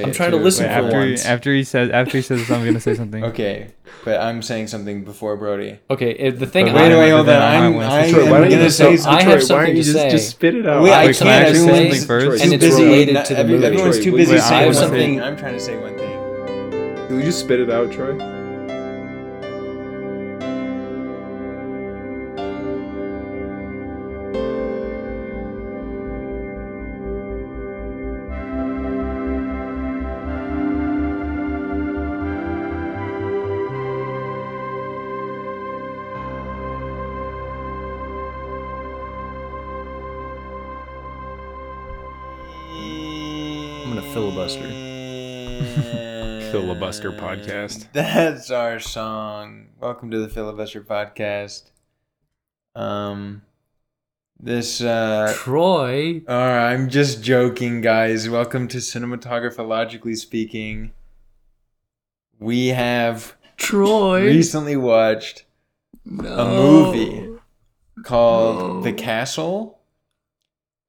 I'm trying to listen for once. After he says something, I'm gonna say something. Okay, but I'm saying something before Brody. Okay, the thing. Wait, hold on. I have something to say. Just spit it out. Wait, I can't say something first. And it's related to the movie. Everyone's too busy saying something. I'm trying to say one thing. Can we just spit it out, Troy? Filibuster podcast. That's our song. Welcome to the Filibuster podcast. Troy. I'm just joking, guys. Welcome to Cinematographologically Speaking. We have Troy recently watched a movie called The Castle.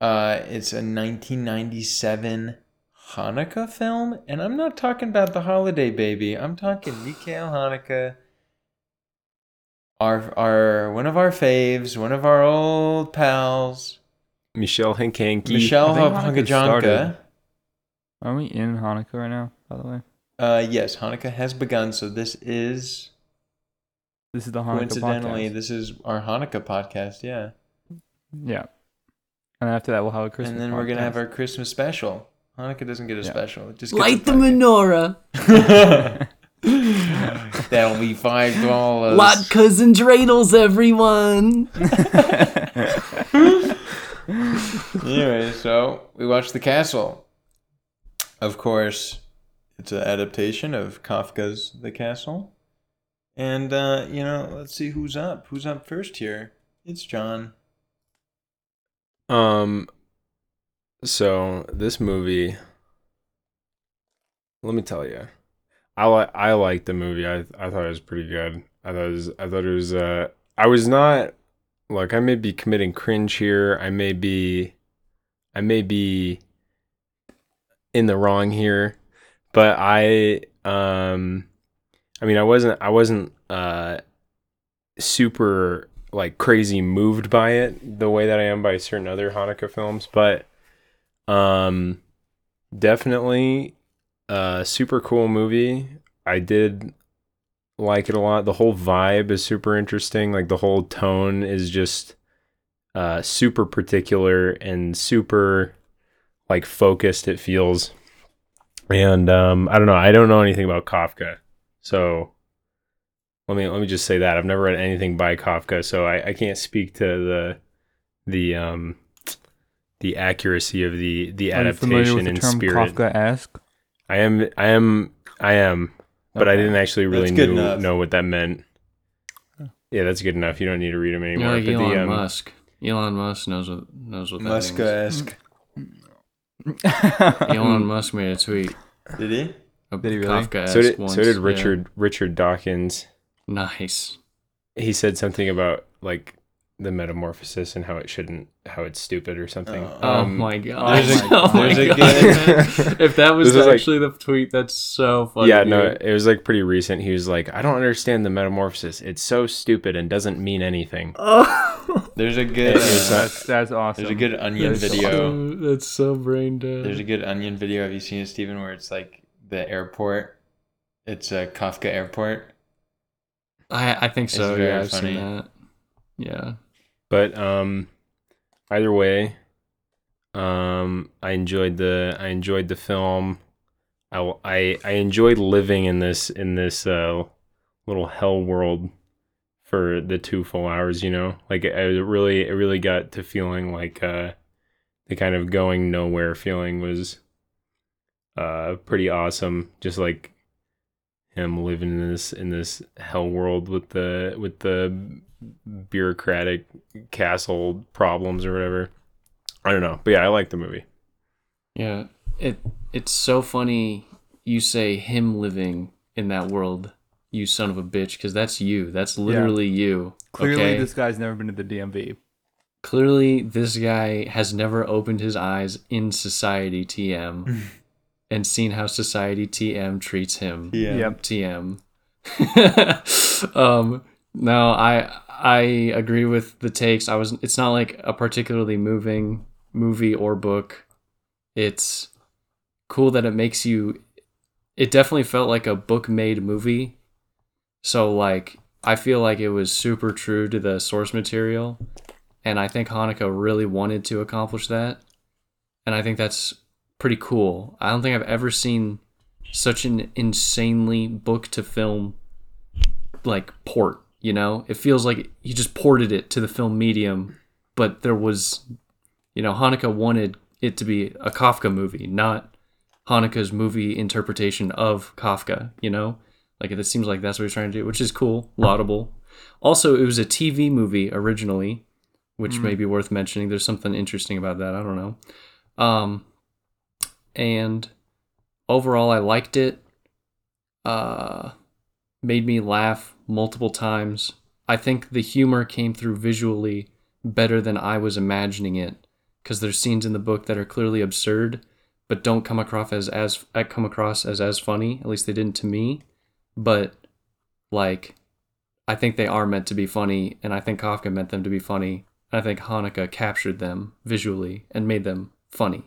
It's a 1997 Haneke film, and I'm not talking about The Holiday Baby. I'm talking Michael Haneke, our one of our faves, one of our old pals, Michelle Haneke. Are we in Haneke right now? By the way, yes, Haneke has begun. So this is the Haneke podcast. This is our Haneke podcast. Yeah, and after that, we'll have a Christmas. And then we're gonna have our Christmas special. Haneke doesn't get a special. It just light the menorah. That'll be $5. Latkes and dreidels, everyone. Anyway, so we watched The Castle. Of course, it's an adaptation of Kafka's The Castle. And, let's see who's up. Who's up first here? It's John. So this movie, let me tell you, I liked the movie. I thought it was pretty good. I was not. Look, I may be committing cringe here. I may be in the wrong here, but I wasn't super like crazy moved by it the way that I am by certain other Haneke films, but. Definitely a super cool movie. I did like it a lot. The whole vibe is super interesting. Like the whole tone is just super particular and super like focused, it feels. And I don't know anything about Kafka. So let me just say that. I've never read anything by Kafka, so I can't speak to the accuracy of the adaptation and spirit. Are you familiar with the term Kafka-esque? I am, but okay. I didn't actually really know what that meant. Yeah, that's good enough. You don't need to read them anymore. Like Elon Musk. Elon Musk knows what that means. Musk-esque. Elon Musk made a tweet. Did he? Did he really? So did Richard Dawkins. Nice. He said something about like. The Metamorphosis and how it's stupid or something. Oh my god! If that was actually like, the tweet, that's so funny. Yeah, dude. No, it was like pretty recent. He was like, "I don't understand the Metamorphosis. It's so stupid and doesn't mean anything." Oh, there's a good. That's awesome. There's a good Onion video. That's so brain dead. There's a good Onion video. Have you seen it, Stephen? Where it's like the airport. It's a Kafka airport. I think so. It's very funny. I've seen that. Yeah. But either way, I enjoyed the film. I enjoyed living in this little hell world for the 2 full hours. You know, like I really got to feeling like the kind of going nowhere feeling was pretty awesome. Just like him living in this hell world with the bureaucratic castle problems or whatever. I don't know, but yeah, I like the movie. Yeah, it's so funny you say him living in that world, you son of a bitch, because that's you. That's literally you. Clearly, okay? This guy's never been to the DMV. Clearly, this guy has never opened his eyes in society. TM. and seen how society TM treats him. Yeah. Yep. TM. No, I agree with the takes. It's not like a particularly moving movie or book. It's cool that it makes you. It definitely felt like a book made movie. So like, I feel like it was super true to the source material. And I think Haneke really wanted to accomplish that. And I think that's pretty cool. I don't think I've ever seen such an insanely book to film like port, you know? It feels like he just ported it to the film medium, but there was, you know, Haneke wanted it to be a Kafka movie, not Haneke's movie interpretation of Kafka, you know? Like, it seems like that's what he's trying to do, which is cool, laudable. Also, it was a TV movie originally, which may be worth mentioning. There's something interesting about that. I don't know. And overall, I liked it. Made me laugh multiple times. I think the humor came through visually better than I was imagining it, because there's scenes in the book that are clearly absurd, but don't come across as funny. At least they didn't to me. But like, I think they are meant to be funny, and I think Kafka meant them to be funny. I think Haneke captured them visually and made them funny,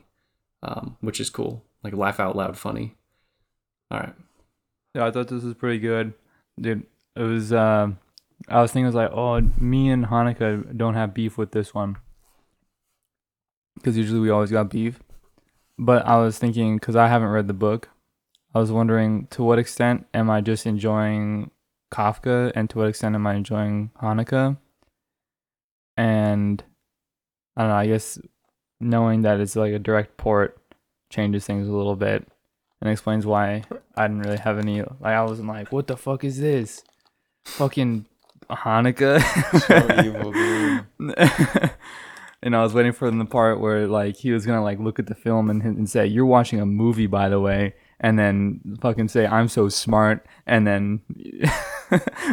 which is cool. Like, laugh out loud funny. All right. Yeah, I thought this was pretty good. Dude, it was, I was thinking, it was like, oh, me and Haneke don't have beef with this one, because usually we always got beef. But I was thinking, because I haven't read the book, I was wondering, to what extent am I just enjoying Kafka, and to what extent am I enjoying Haneke? And I don't know, I guess knowing that it's like a direct port changes things a little bit and explains why I didn't really have any, like, I wasn't like, what the fuck is this? Fucking Haneke. So evil, dude. And I was waiting for the part where like he was gonna like look at the film and say, you're watching a movie, by the way, and then fucking say, I'm so smart, and then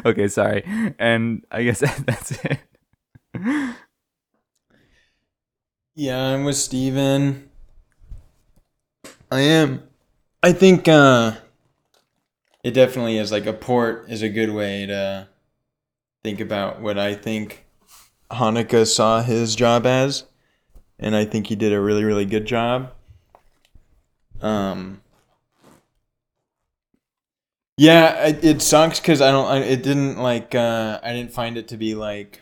okay, sorry. And I guess that's it. Yeah, I'm with Stephen. I am. I think it definitely is like a port is a good way to think about what I think Haneke saw his job as, and I think he did a really, really good job. Yeah, it sucks because I didn't find it to be like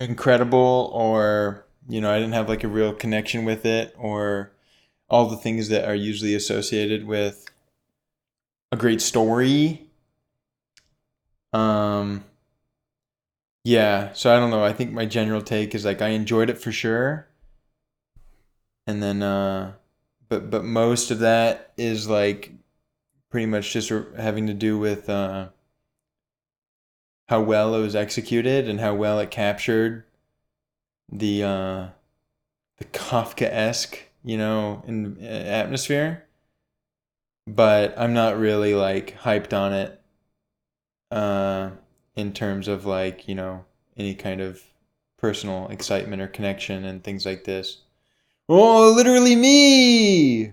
incredible, or you know, I didn't have like a real connection with it, or all the things that are usually associated with a great story. Yeah, so I don't know. I think my general take is like, I enjoyed it for sure, and then but most of that is like pretty much just having to do with how well it was executed and how well it captured the Kafka-esque, you know, in atmosphere. But I'm not really like hyped on it in terms of like, you know, any kind of personal excitement or connection and things like this. Oh, literally me.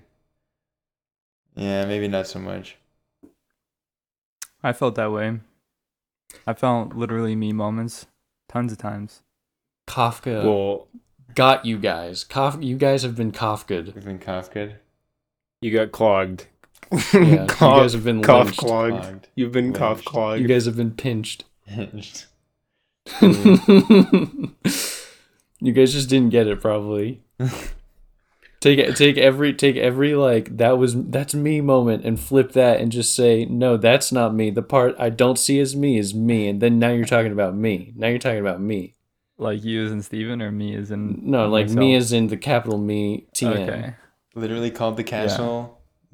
Yeah, maybe not so much. I felt that way. I found literally me moments tons of times. Kafka got you guys. You guys have been Kafka'd. You've been Kafka'd? You got clogged. Yeah, you guys have been lynched. Clogged. You've been cough clogged. You guys have been pinched. Hinged. You guys just didn't get it, probably. Take every like that's me moment and flip that and just say, no, that's not me. The part I don't see as me is me, and then now you're talking about me. Now you're talking about me. Like you as in Steven, or me as in no, like myself? Me as in the capital me TN. Okay. Literally called The Castle. Yeah.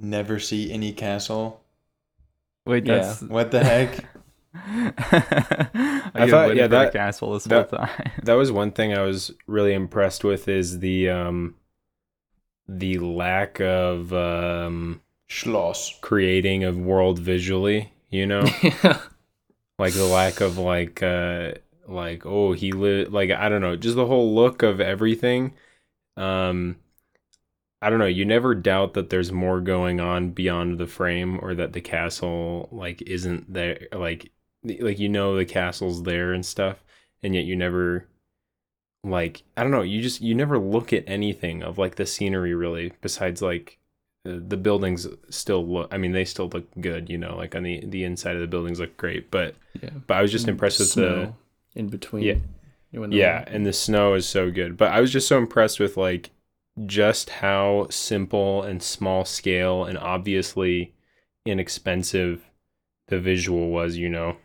Never see any castle. Wait, that's what the heck? I thought that castle is that, time. That was one thing I was really impressed with, is the lack of Schloss creating a world visually, you know? Yeah. Like the lack of like oh, he lived, like I don't know, just the whole look of everything. I don't know, you never doubt that there's more going on beyond the frame, or that the castle, like, isn't there, like, you know, the castle's there and stuff, and yet you never, like, I don't know, you never look at anything of, like, the scenery, really, besides, like, the buildings still look, I mean, they still look good, you know, like, on the inside of the buildings look great, but, yeah. But I was just impressed with the... in between. Yeah, yeah, and the snow is so good, but I was just so impressed with, like, just how simple and small scale and obviously inexpensive the visual was, you know,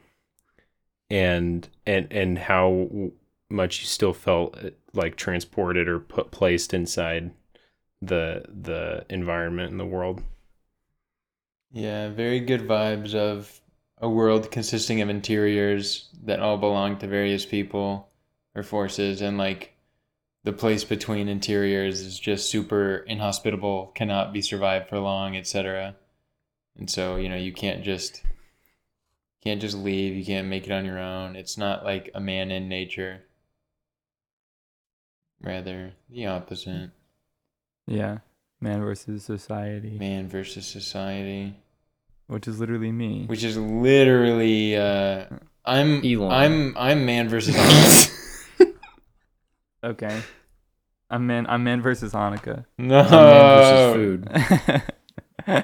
and how much you still felt like transported or placed inside the environment and the world. Yeah, very good vibes of a world consisting of interiors that all belong to various people or forces, and like the place between interiors is just super inhospitable, cannot be survived for long, etc. And so, you know, you can't just leave, you can't make it on your own. It's not like a man in nature. Rather, the opposite. Yeah. Man versus society. Which is literally me. Which is literally I'm Elon. I'm man versus society. Okay, I'm man versus Hanukkah. No, I'm man versus food.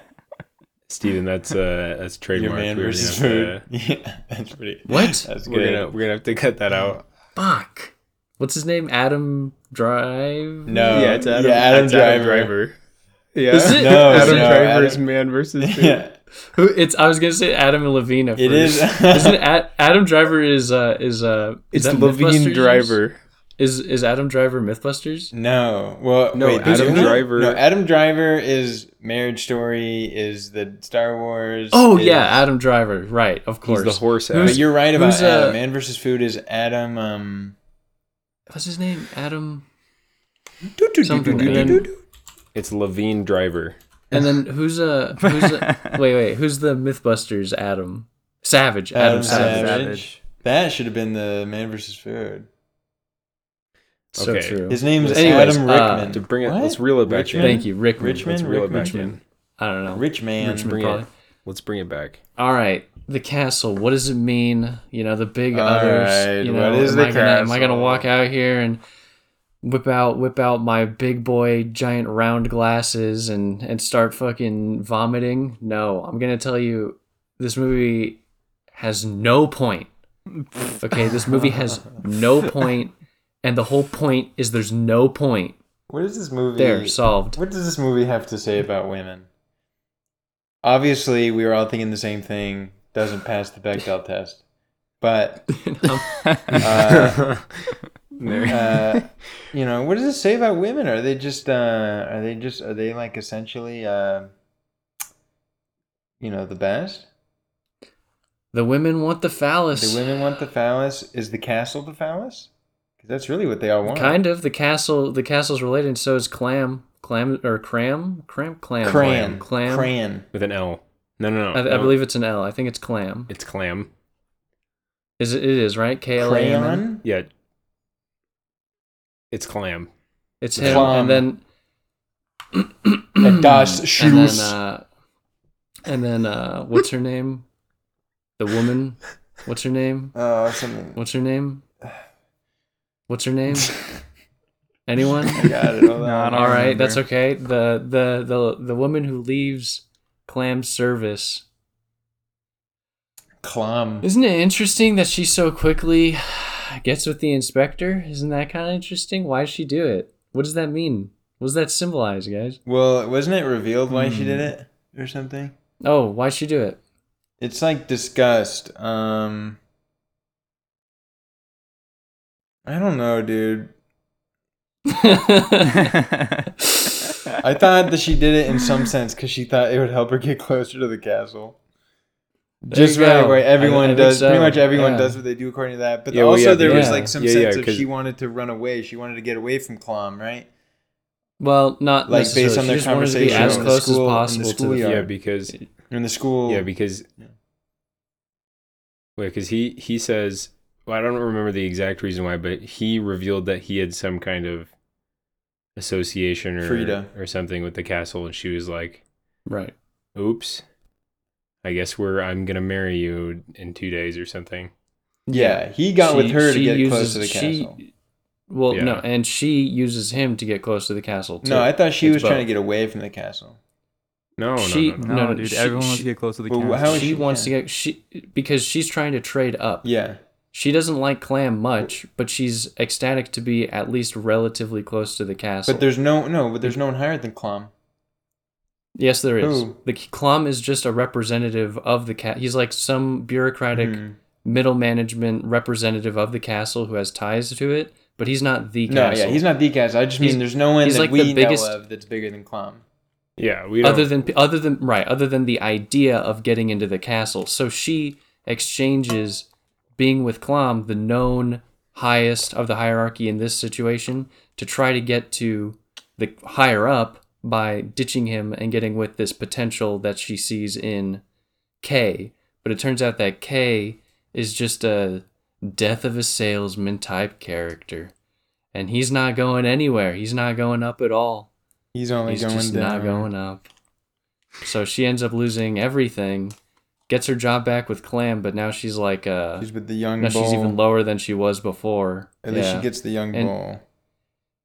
Stephen, that's trademarked. Your man versus food. Yeah, that's pretty. What? That's good. We're gonna have to cut that out. Fuck. What's his name? Adam Drive? No. Yeah, it's Adam. Yeah, Adam Driver. Yeah. Is it? No, Adam Driver is man versus food. Yeah. Who? It's. I was gonna say Adam and Levine at first. It is. Isn't it? Adam Driver is. It's Levine Driver. Is Adam Driver MythBusters? No. Well, no. Wait, Adam Driver. No, Adam Driver is Marriage Story. Is the Star Wars? Oh yeah, Adam Driver. Right, of course. He's the horse. But you're right about Adam. Man versus Food is Adam. What's his name? Adam. It's Levine Driver. And then wait. Who's the MythBusters? Adam Savage. Adam Savage. That should have been the Man versus Food. So okay. True. His name is Adam Rickman. To bring it, let's reel it back. Richmond? Thank you, Rickman. Richmond. I don't know. Richmond. Let's bring it back. All right, the castle. What does it mean? You know, the big all others. Right. You know, what is the castle? Am I gonna walk out here and whip out my big boy giant round glasses and start fucking vomiting? No, I'm gonna tell you, this movie has no point. Okay, this movie has no point. And the whole point is there's no point. What does this movie... They're solved. What does this movie have to say about women? Obviously, we were all thinking the same thing. Doesn't pass the Bechdel test. But... you know, what does it say about women? Are they just... are they like essentially... you know, the best? The women want the phallus. The women want the phallus. Is the castle the phallus? That's really what they all want. Kind of. The castle's related, and so is Klamm. Cran. With an L. No. I believe it's an L. I think it's Klamm. It's Klamm. Is it? It is, right? Klamm. Yeah. It's Klamm. It's him, and then das Shoes. And then what's her name? The woman. What's her name? Oh, something. What's her name? Anyone? I got it. All right, that's okay. The woman who leaves Klamm's service. Klamm. Isn't it interesting that she so quickly gets with the inspector? Isn't that kind of interesting? Why does she do it? What does that mean? What does that symbolize, guys? Well, wasn't it revealed why she did it or something? Oh, why'd she do it? It's like disgust. I don't know, dude. I thought that she did it in some sense because she thought it would help her get closer to the castle. There just right away, everyone does. So. Pretty much everyone does what they do according to that. But was like some sense of she wanted to run away. She wanted to get away from Klamm, right? Well, not like based on their conversation as close as possible to the because he says. Well, I don't remember the exact reason why, but he revealed that he had some kind of association or Frida or something with the castle, and she was like, right, oops, I guess I'm gonna marry you in 2 days or something. Yeah, he got with her to get close to the castle. Well, yeah. No, and she uses him to get close to the castle too. No, I thought she was trying to get away from the castle. No, dude. Everyone wants to get close to the castle. How she wants to get because she's trying to trade up. Yeah. She doesn't like Klamm much, but she's ecstatic to be at least relatively close to the castle. But there's no one higher than Klamm. Yes, there is. Who? The Klamm is just a representative of the castle. He's like some bureaucratic middle management representative of the castle who has ties to it, but he's not the castle. No, yeah, he's not the castle. I just mean there's no one that like we know of that's bigger than Klamm. Yeah, we don't. Other than the idea of getting into the castle. So she exchanges being with Klamm, the known highest of the hierarchy in this situation, to try to get to the higher up by ditching him and getting with this potential that she sees in K. But it turns out that K is just a death of a salesman type character. And he's not going anywhere. He's not going up at all. He's just not going up. So she ends up losing everything. Gets her job back with Klamm, but now she's like she's with the young bull. She's even lower than she was before. At least she gets the young bull.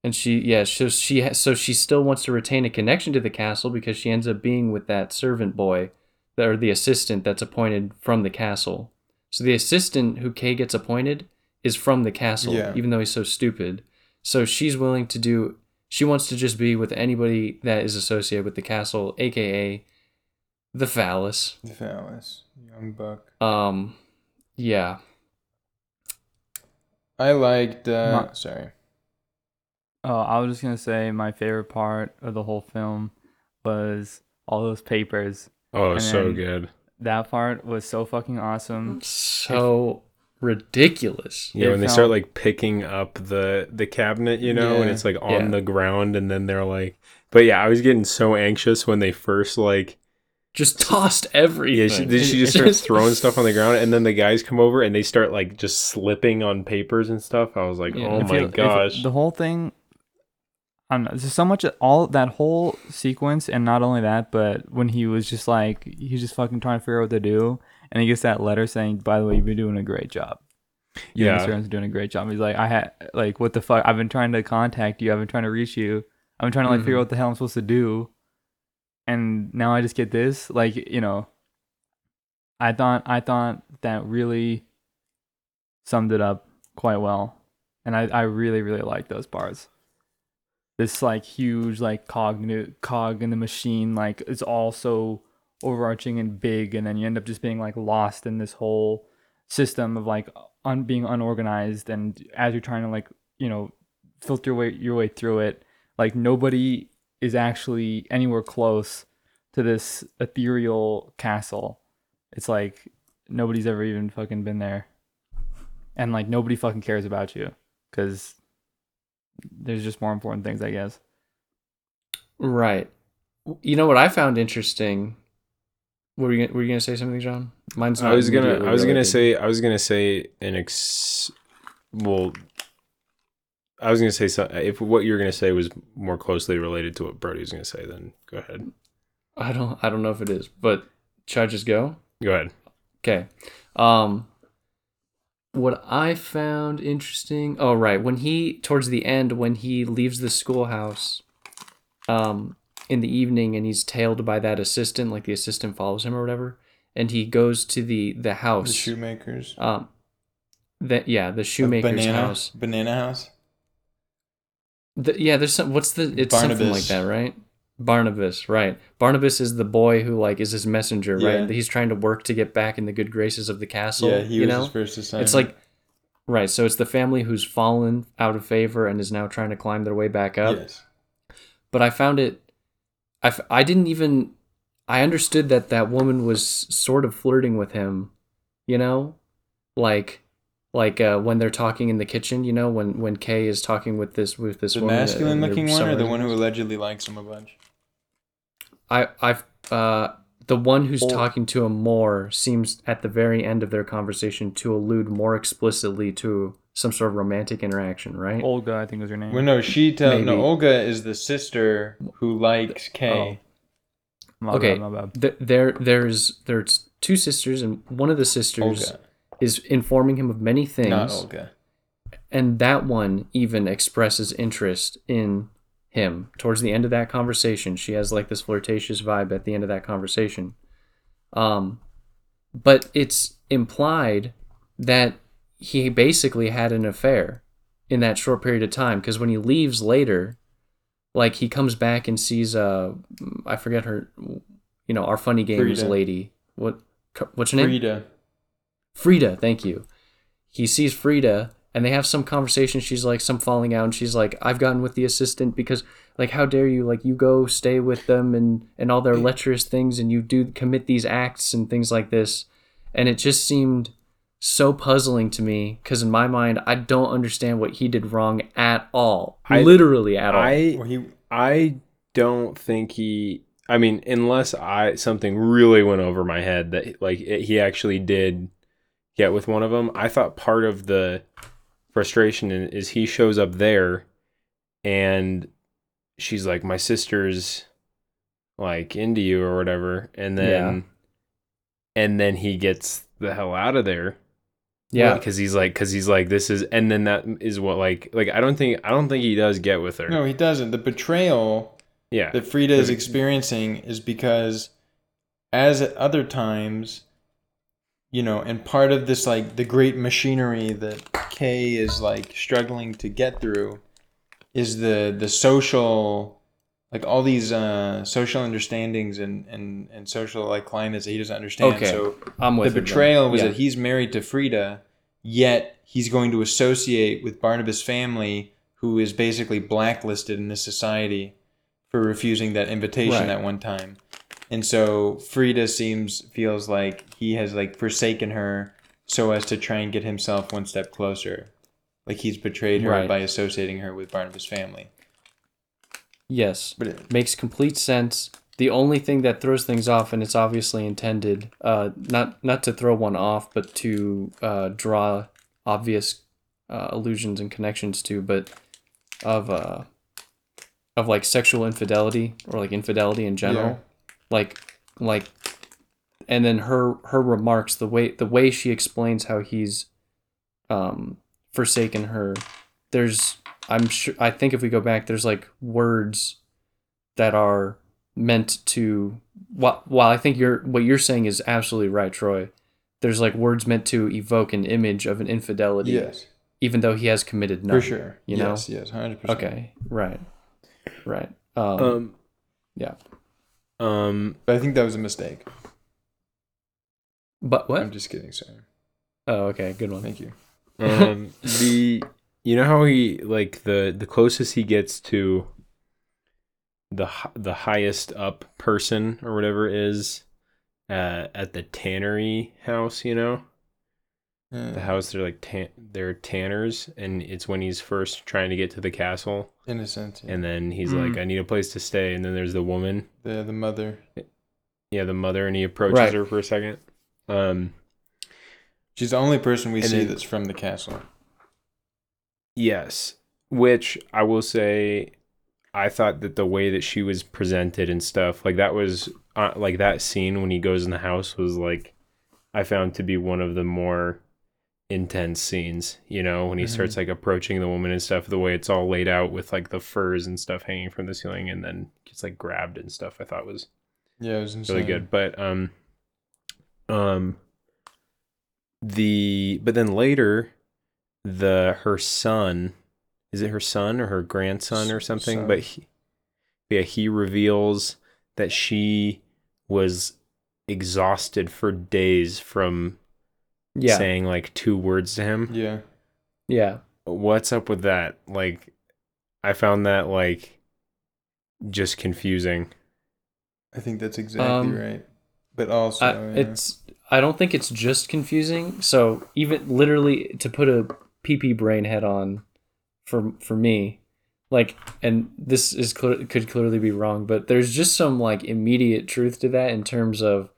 And she still wants to retain a connection to the castle because she ends up being with that servant boy, or the assistant that's appointed from the castle. So the assistant who Kay gets appointed is from the castle, even though he's so stupid. So she's willing to she wants to just be with anybody that is associated with the castle, aka the phallus. The phallus. Young buck. Yeah. I liked... sorry. Oh, I was just going to say my favorite part of the whole film was all those papers. Oh, so good. That part was so fucking awesome. So ridiculous. Yeah, when they start like picking up the cabinet, and it's like on the ground, and then they're like... But yeah, I was getting so anxious when they first like... Just tossed everything. Yeah, she just starts throwing stuff on the ground, and then the guys come over and they start like just slipping on papers and stuff. I was like, oh my gosh! The whole thing. I don't know. There's so much all that whole sequence, and not only that, but when he was just like he's just fucking trying to figure out what to do, and he gets that letter saying, "By the way, you've been doing a great job." Mr. doing a great job. He's like, I had like, what the fuck? I've been trying to contact you. I've been trying to reach you. I've been trying to like figure out what the hell I'm supposed to do. And now I just get this, like, I thought that really summed it up quite well. And I really, really like those parts. This like huge, like cog in the machine, like it's all so overarching and big. And then you end up just being like lost in this whole system of like being unorganized. And as you're trying to like, filter your way through it, like nobody is actually anywhere close to this ethereal castle. It's like nobody's ever even fucking been there, and like nobody fucking cares about you because there's just more important things, I guess. Right. You know what I found interesting? Were you gonna say something, John? Mine's not. I was going to say something. If what you were going to say was more closely related to what Brody was going to say, then go ahead. I don't know if it is, but should I just go? Go ahead. Okay. What I found interesting... Oh, right. Towards the end, when he leaves the schoolhouse in the evening and he's tailed by that assistant, like the assistant follows him or whatever, and he goes to the house. The shoemaker's. The shoemaker's house. Banana house? There's some. It's Barnabas. Something like that, right? Barnabas, right? Barnabas is the boy who like is his messenger, right? He's trying to work to get back in the good graces of the castle. Yeah, he was his first assignment. It's like, right? So it's the family who's fallen out of favor and is now trying to climb their way back up. Yes. But I found it. I understood that woman was sort of flirting with him, Like when they're talking in the kitchen, when Kay is talking with this woman, the masculine-looking one, or the one who allegedly likes him a bunch. The one who's talking to him more seems at the very end of their conversation to allude more explicitly to some sort of romantic interaction, right? Olga, I think is her name. Well, no, she tells... No, Olga is the sister who likes Kay. Oh. My bad. There's two sisters, and one of the sisters Olga. Is informing him of many things. Not Olga. And that one even expresses interest in him. Towards the end of that conversation, she has like this flirtatious vibe at the end of that conversation. But it's implied that he basically had an affair in that short period of time, because when he leaves later, like he comes back and sees I forget her, you know, our Funny Games Frida. Lady. What's her name? Frida. Frida, thank you. He sees Frida and they have some conversation. She's like some falling out, and she's like, I've gotten with the assistant because like, how dare you, like you go stay with them and all their lecherous things, and you do commit these acts and things like this. And it just seemed so puzzling to me, because in my mind, I don't understand what he did wrong at all. Literally at all. I don't think he... I mean, unless something really went over my head that like he actually did get with one of them. I thought part of the frustration is he shows up there and she's like, my sister's like into you or whatever. And then he gets the hell out of there. Yeah. Cause he's like, this is, and then that is what like, I don't think he does get with her. No, he doesn't. The betrayal that Frida is experiencing is because, as at other times, you know, and part of this, like the great machinery that Kay is like struggling to get through is the social, like all these social understandings and social like climates that he doesn't understand. Okay. So I'm with the betrayal was that he's married to Frida, yet he's going to associate with Barnabas' family, who is basically blacklisted in this society for refusing that invitation at one time. And so Frida feels like he has like forsaken her so as to try and get himself one step closer. Like he's betrayed her by associating her with Barnabas' family. Yes, but it makes complete sense. The only thing that throws things off, and it's obviously intended, not to throw one off, but to draw obvious allusions and connections to, but of like sexual infidelity or like infidelity in general. Yeah. Like, and then her remarks, the way she explains how he's forsaken her. I think if we go back, there's like words that are meant to... While I think what you're saying is absolutely right, Troy, there's like words meant to evoke an image of an infidelity. Yes. Even though he has committed none. For sure. Yes, 100%. Okay, right. Yeah. But I think that was a mistake. But what? I'm just kidding, sorry. Oh, okay, good one. Thank you. You know how he like the closest he gets to the highest up person or whatever is at the tannery house, you know? The house they're like they're tanners, and it's when he's first trying to get to the castle. In a sense, yeah. And then he's like, I need a place to stay, and then there's the woman. The mother. Yeah, the mother, and he approaches her for a second. She's the only person we see that's from the castle. Yes. Which I will say, I thought that the way that she was presented and stuff, like that was like that scene when he goes in the house was like, I found to be one of the more intense scenes, you know, when he starts like approaching the woman and stuff, the way it's all laid out with like the furs and stuff hanging from the ceiling, and then gets like grabbed and stuff, I thought was it was insane. Really good. But then later her son, is it her son or her grandson or something? Son. But he reveals that she was exhausted for days from saying like two words to him. Yeah. What's up with that? Like, I found that like just confusing. I think that's exactly right. But also, I don't think it's just confusing. So even literally to put a PP brain head on for me, like, and this is could clearly be wrong, but there's just some like immediate truth to that in terms of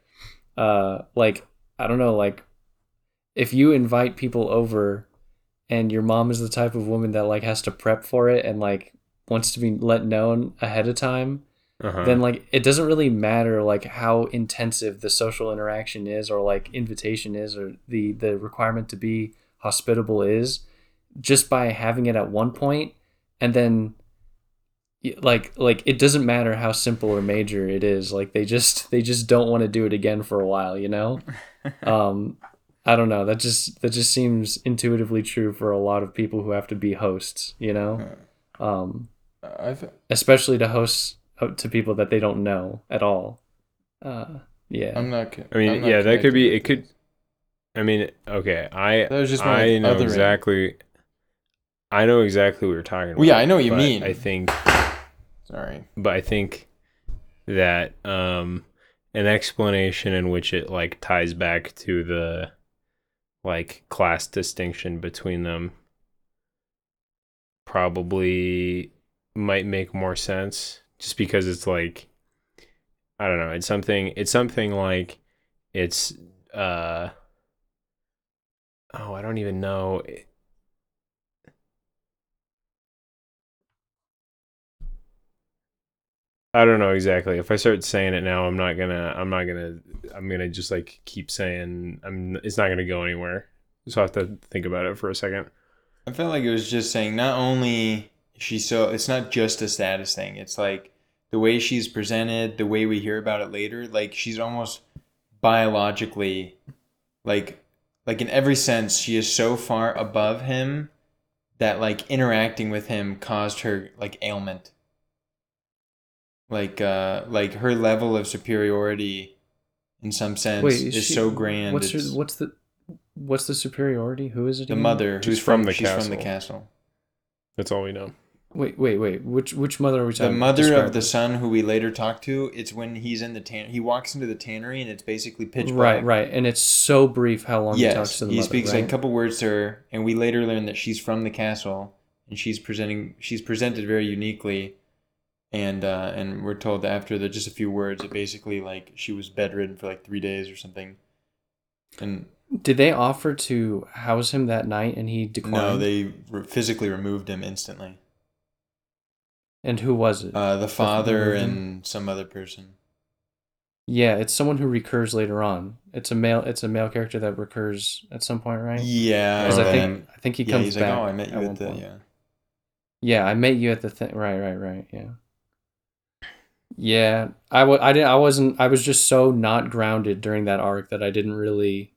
like, I don't know, like if you invite people over and your mom is the type of woman that like has to prep for it and like wants to be let known ahead of time, then like it doesn't really matter like how intensive the social interaction is or like invitation is or the requirement to be hospitable is, just by having it at one point. And then like it doesn't matter how simple or major it is, like they just don't want to do it again for a while, you know. I don't know, that just seems intuitively true for a lot of people who have to be hosts, you know. Especially to hosts, to people that they don't know at all. Yeah, I'm not. I mean, I'm not yeah, that could be. It could. I mean, okay. I know exactly what you're talking about. Well, yeah, I know what you mean. I think. Sorry, but I think that an explanation in which it like ties back to the like class distinction between them probably might make more sense. Just because it's like, I don't know, it's something like it's, I don't even know. I don't know exactly. If I start saying it now, I'm going to just like keep saying, it's not going to go anywhere. So I have to think about it for a second. I felt like it was just saying not only she's so, it's not just a status thing. It's like, the way she's presented, the way we hear about it later, like she's almost biologically, like in every sense, she is so far above him that like interacting with him caused her like ailment. Like her level of superiority, in some sense, is so grand. What's the superiority? Who is it? The mother, who's from the castle. That's all we know. Wait. Which mother are we talking about? The mother of the son who we later talk to. It's when he's in the he walks into the tannery and it's basically pitch black. Right. And it's so brief how long he talks to the mother. He speaks like a couple words to her, and we later learn that she's from the castle and she's presented very uniquely, and we're told that after just a few words, it basically like she was bedridden for like 3 days or something. And did they offer to house him that night and he declined? No, they physically removed him instantly. And who was it? The father and some other person. Yeah, it's someone who recurs later on. It's a male character that recurs at some point, right? Yeah. Because I think he comes back. Like, oh, I met you at the point. Yeah, I met you at the thing. Right. Yeah. Yeah, I was just so not grounded during that arc that I didn't really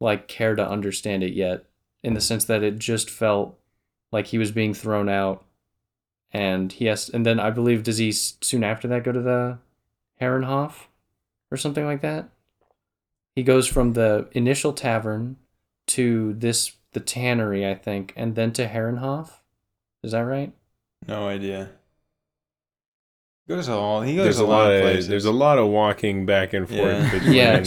like care to understand it yet, in the sense that it just felt like he was being thrown out. And then I believe, does he soon after that go to the Herrenhof or something like that? He goes from the initial tavern to the tannery, I think, and then to Herrenhof. Is that right? No idea. He goes to a lot of places. There's a lot of walking back and forth between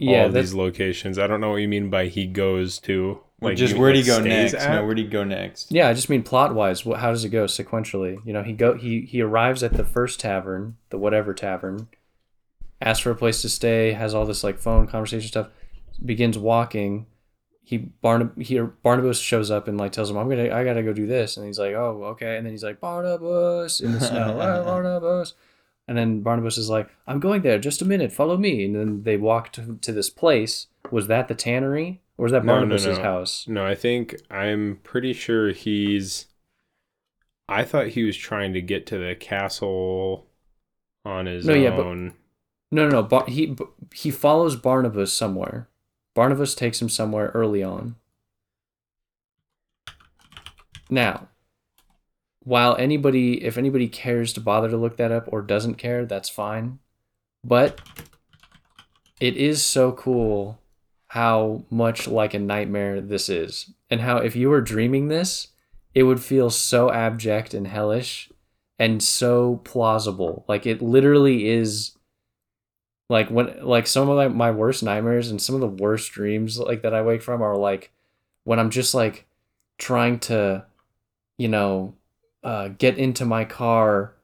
these locations. I don't know what you mean by he goes to. Like, just where'd he go next? Where'd he go next? Yeah, I just mean plot-wise. How does it go sequentially? You know, he arrives at the first tavern, the whatever tavern, asks for a place to stay, has all this like phone conversation stuff, begins walking. Barnabas shows up and like tells him, I gotta go do this, and he's like, oh, okay, and then he's like, Barnabas in the snow, Barnabas, and then Barnabas is like, I'm going there, just a minute, follow me, and then they walk to this place. Was that the tannery? Or is that Barnabas' house? No, I'm pretty sure I thought he was trying to get to the castle on his own. He follows Barnabas somewhere. Barnabas takes him somewhere early on. Now, if anybody cares to bother to look that up or doesn't care, that's fine. But it is so cool how much like a nightmare this is, and how if you were dreaming this, it would feel so abject and hellish and so plausible. Like it literally is like some of my worst nightmares and some of the worst dreams like that I wake from are like when I'm just like trying to, you know, get into my car,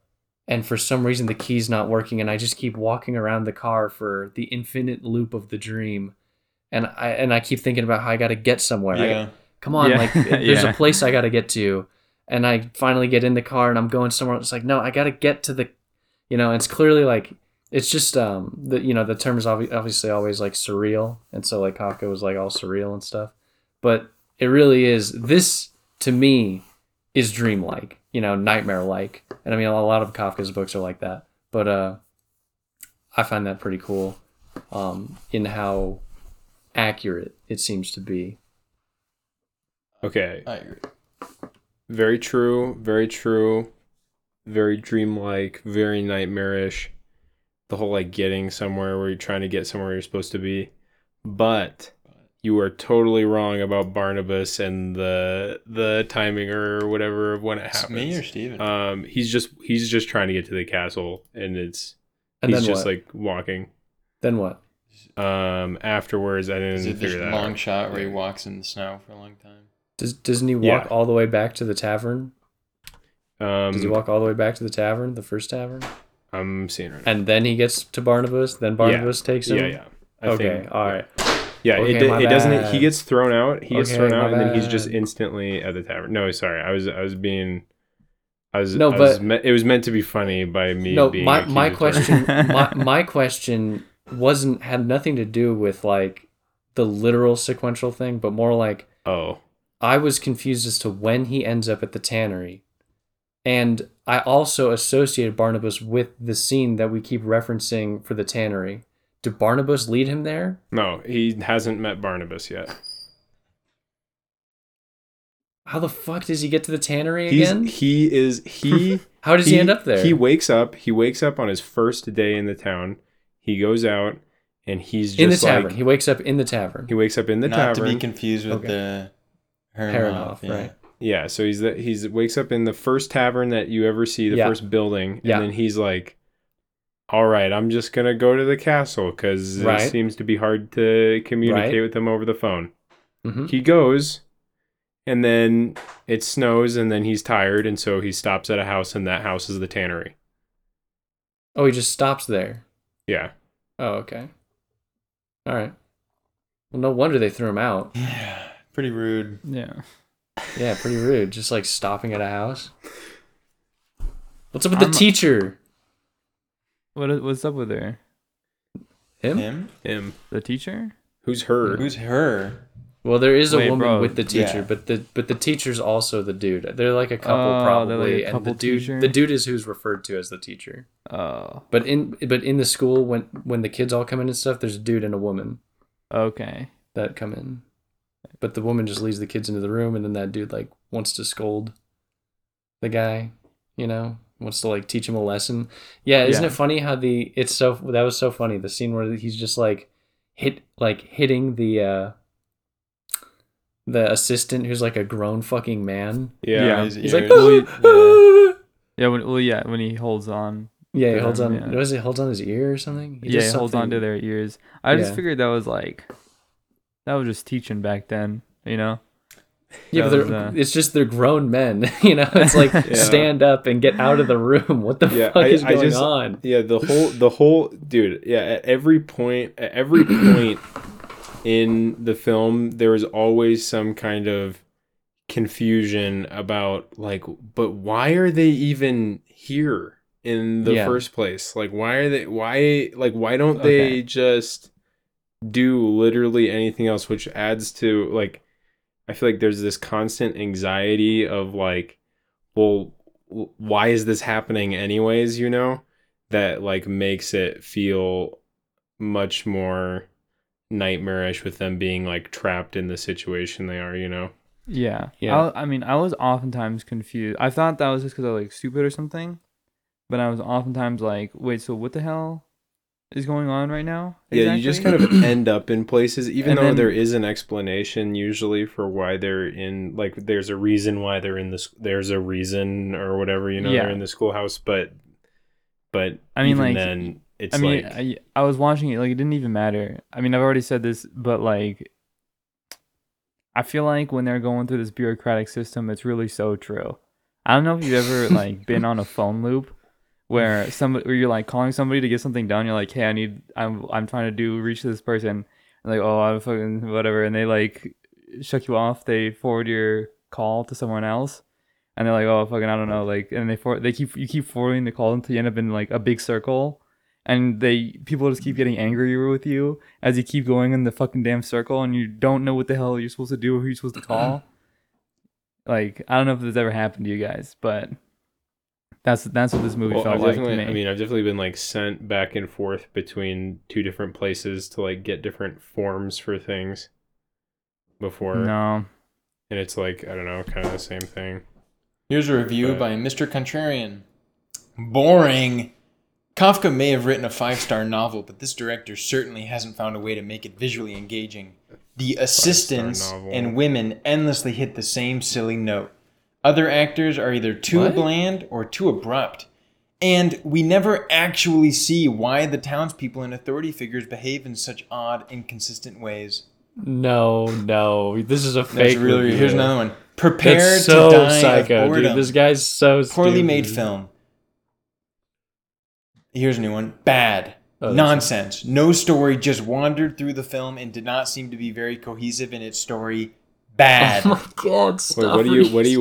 and for some reason the key's not working, and I just keep walking around the car for the infinite loop of the dream. And I keep thinking about how I got to get somewhere. Yeah. come on, like there's a place I got to get to. And I finally get in the car and I'm going somewhere. It's like, no, I got to get to the, you know, it's clearly like, it's just, the, you know, the term is obviously always like surreal. And so like Kafka was like all surreal and stuff, but it really is. This to me is dreamlike, you know, nightmare-like. And I mean, a lot of Kafka's books are like that, but, I find that pretty cool, in how accurate it seems to be. Okay. I agree. Very true, very true, very dreamlike, very nightmarish. The whole like getting somewhere where you're trying to get somewhere you're supposed to be. But you are totally wrong about Barnabas and the timing or whatever of when it happens. Me or Stephen? He's just trying to get to the castle, and he's just like walking. Then what? Afterwards, I didn't figure that out. Long shot where he walks in the snow for a long time. Doesn't he walk all the way back to the tavern? Does he walk all the way back to the tavern, the first tavern? I'm seeing right now. And then he gets to Barnabas, then Barnabas takes him? Yeah. I think, all right. Yeah, okay, it doesn't... He gets thrown out, and then he's just instantly at the tavern. No, sorry, it was meant to be funny by me being... No, my question... my question had nothing to do with, like, the literal sequential thing, but more like... Oh... I was confused as to when he ends up at the tannery. And I also associated Barnabas with the scene that we keep referencing for the tannery. Did Barnabas lead him there? No, he hasn't met Barnabas yet. How the fuck does he get to the tannery again? How does he end up there? He wakes up on his first day in the town. He goes out and he's just in the tavern. He wakes up in the tavern. Not to be confused with the... Heranoff, right? Yeah, so he wakes up in the first tavern that you ever see, the first building, and then he's like, all right, I'm just going to go to the castle because it seems to be hard to communicate with them over the phone. Mm-hmm. He goes, and then it snows, and then he's tired, and so he stops at a house, and that house is the tannery. Oh, he just stops there? Yeah. Oh, okay. All right. Well, no wonder they threw him out. Yeah. Pretty rude. Yeah, pretty rude. Just like stopping at a house. What's up with the teacher? What's up with her? Him. The teacher? Who's her? Well, there is a woman with the teacher, but the teacher's also the dude. They're like a couple probably, and the dude teacher? The dude is who's referred to as the teacher. Oh. But in the school when the kids all come in and stuff, there's a dude and a woman. Okay. That come in. But the woman just leads the kids into the room, and then that dude like wants to scold the guy, you know, wants to like teach him a lesson. Yeah, isn't it funny how that was so funny, the scene where he's just like hitting the assistant who's like a grown fucking man. Yeah. He's like when he holds on. Yeah, he holds on. Yeah. Was it holds on his ear or something? He holds on to their ears. I just figured that was like. That was just teaching back then, you know? Yeah, but it's just they're grown men, you know? It's like, stand up and get out of the room. What the fuck is going on? Yeah, the whole dude, at every point in the film, there was always some kind of confusion about, like, but why are they even here in the first place? Like, why don't they just... do literally anything else, which adds to like I feel like there's this constant anxiety of like, well, why is this happening anyways, you know, that like makes it feel much more nightmarish with them being like trapped in the situation they are, you know. I was oftentimes confused. I thought that was just because I was like stupid or something, but I was oftentimes like, wait, so what the hell is going on right now? Exactly? Yeah, you just kind of end up in places, even though there is an explanation usually for why they're in, like, there's a reason why they're in this, there's a reason or whatever, you know, they're in the schoolhouse, but I mean, like, then it's I mean, like... I was watching it, like, it didn't even matter. I mean, I've already said this, but, like, I feel like when they're going through this bureaucratic system, it's really so true. I don't know if you've ever, like, been on a phone loop where you're like calling somebody to get something done. You're like, hey, I'm trying to reach this person. And like, oh, I'm fucking whatever. And they like shook you off, they forward your call to someone else, and they're like, oh, fucking, I don't know, like, and you keep forwarding the call until you end up in like a big circle, and people just keep getting angrier with you as you keep going in the fucking damn circle, and you don't know what the hell you're supposed to do or who you're supposed to call. Like, I don't know if this ever happened to you guys, but that's what this movie felt like to me. I mean, I've definitely been like sent back and forth between two different places to like get different forms for things before. No. And it's like, I don't know, kind of the same thing. Here's a review by Mr. Contrarian. Boring. Kafka may have written a 5-star novel, but this director certainly hasn't found a way to make it visually engaging. The assistants and women endlessly hit the same silly note. Other actors are either too bland or too abrupt. And we never actually see why the townspeople and authority figures behave in such odd, inconsistent ways. No. This is a fake movie. Here's another one. Prepare to die of boredom. Dude, this guy's so stupid. Poorly made film. Here's a new one. Bad. Nonsense. No story, just wandered through the film and did not seem to be very cohesive in its story. Bad. Oh my god, stop. Wait, what do you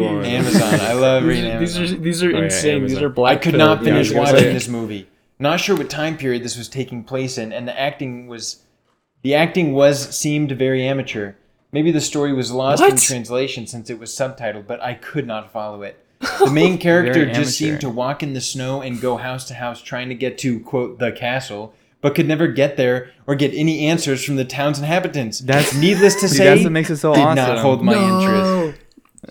want? Amazon. I love reading Amazon. These are insane. Amazon. These are black. I could not finish watching this movie. Not sure what time period this was taking place in, and the acting seemed very amateur. Maybe the story was lost in translation since it was subtitled, but I could not follow it. The main character just seemed to walk in the snow and go house to house trying to get to, quote, the castle, but could never get there or get any answers from the town's inhabitants. That's needless to say, that's what makes it so awesome. Did not hold my interest.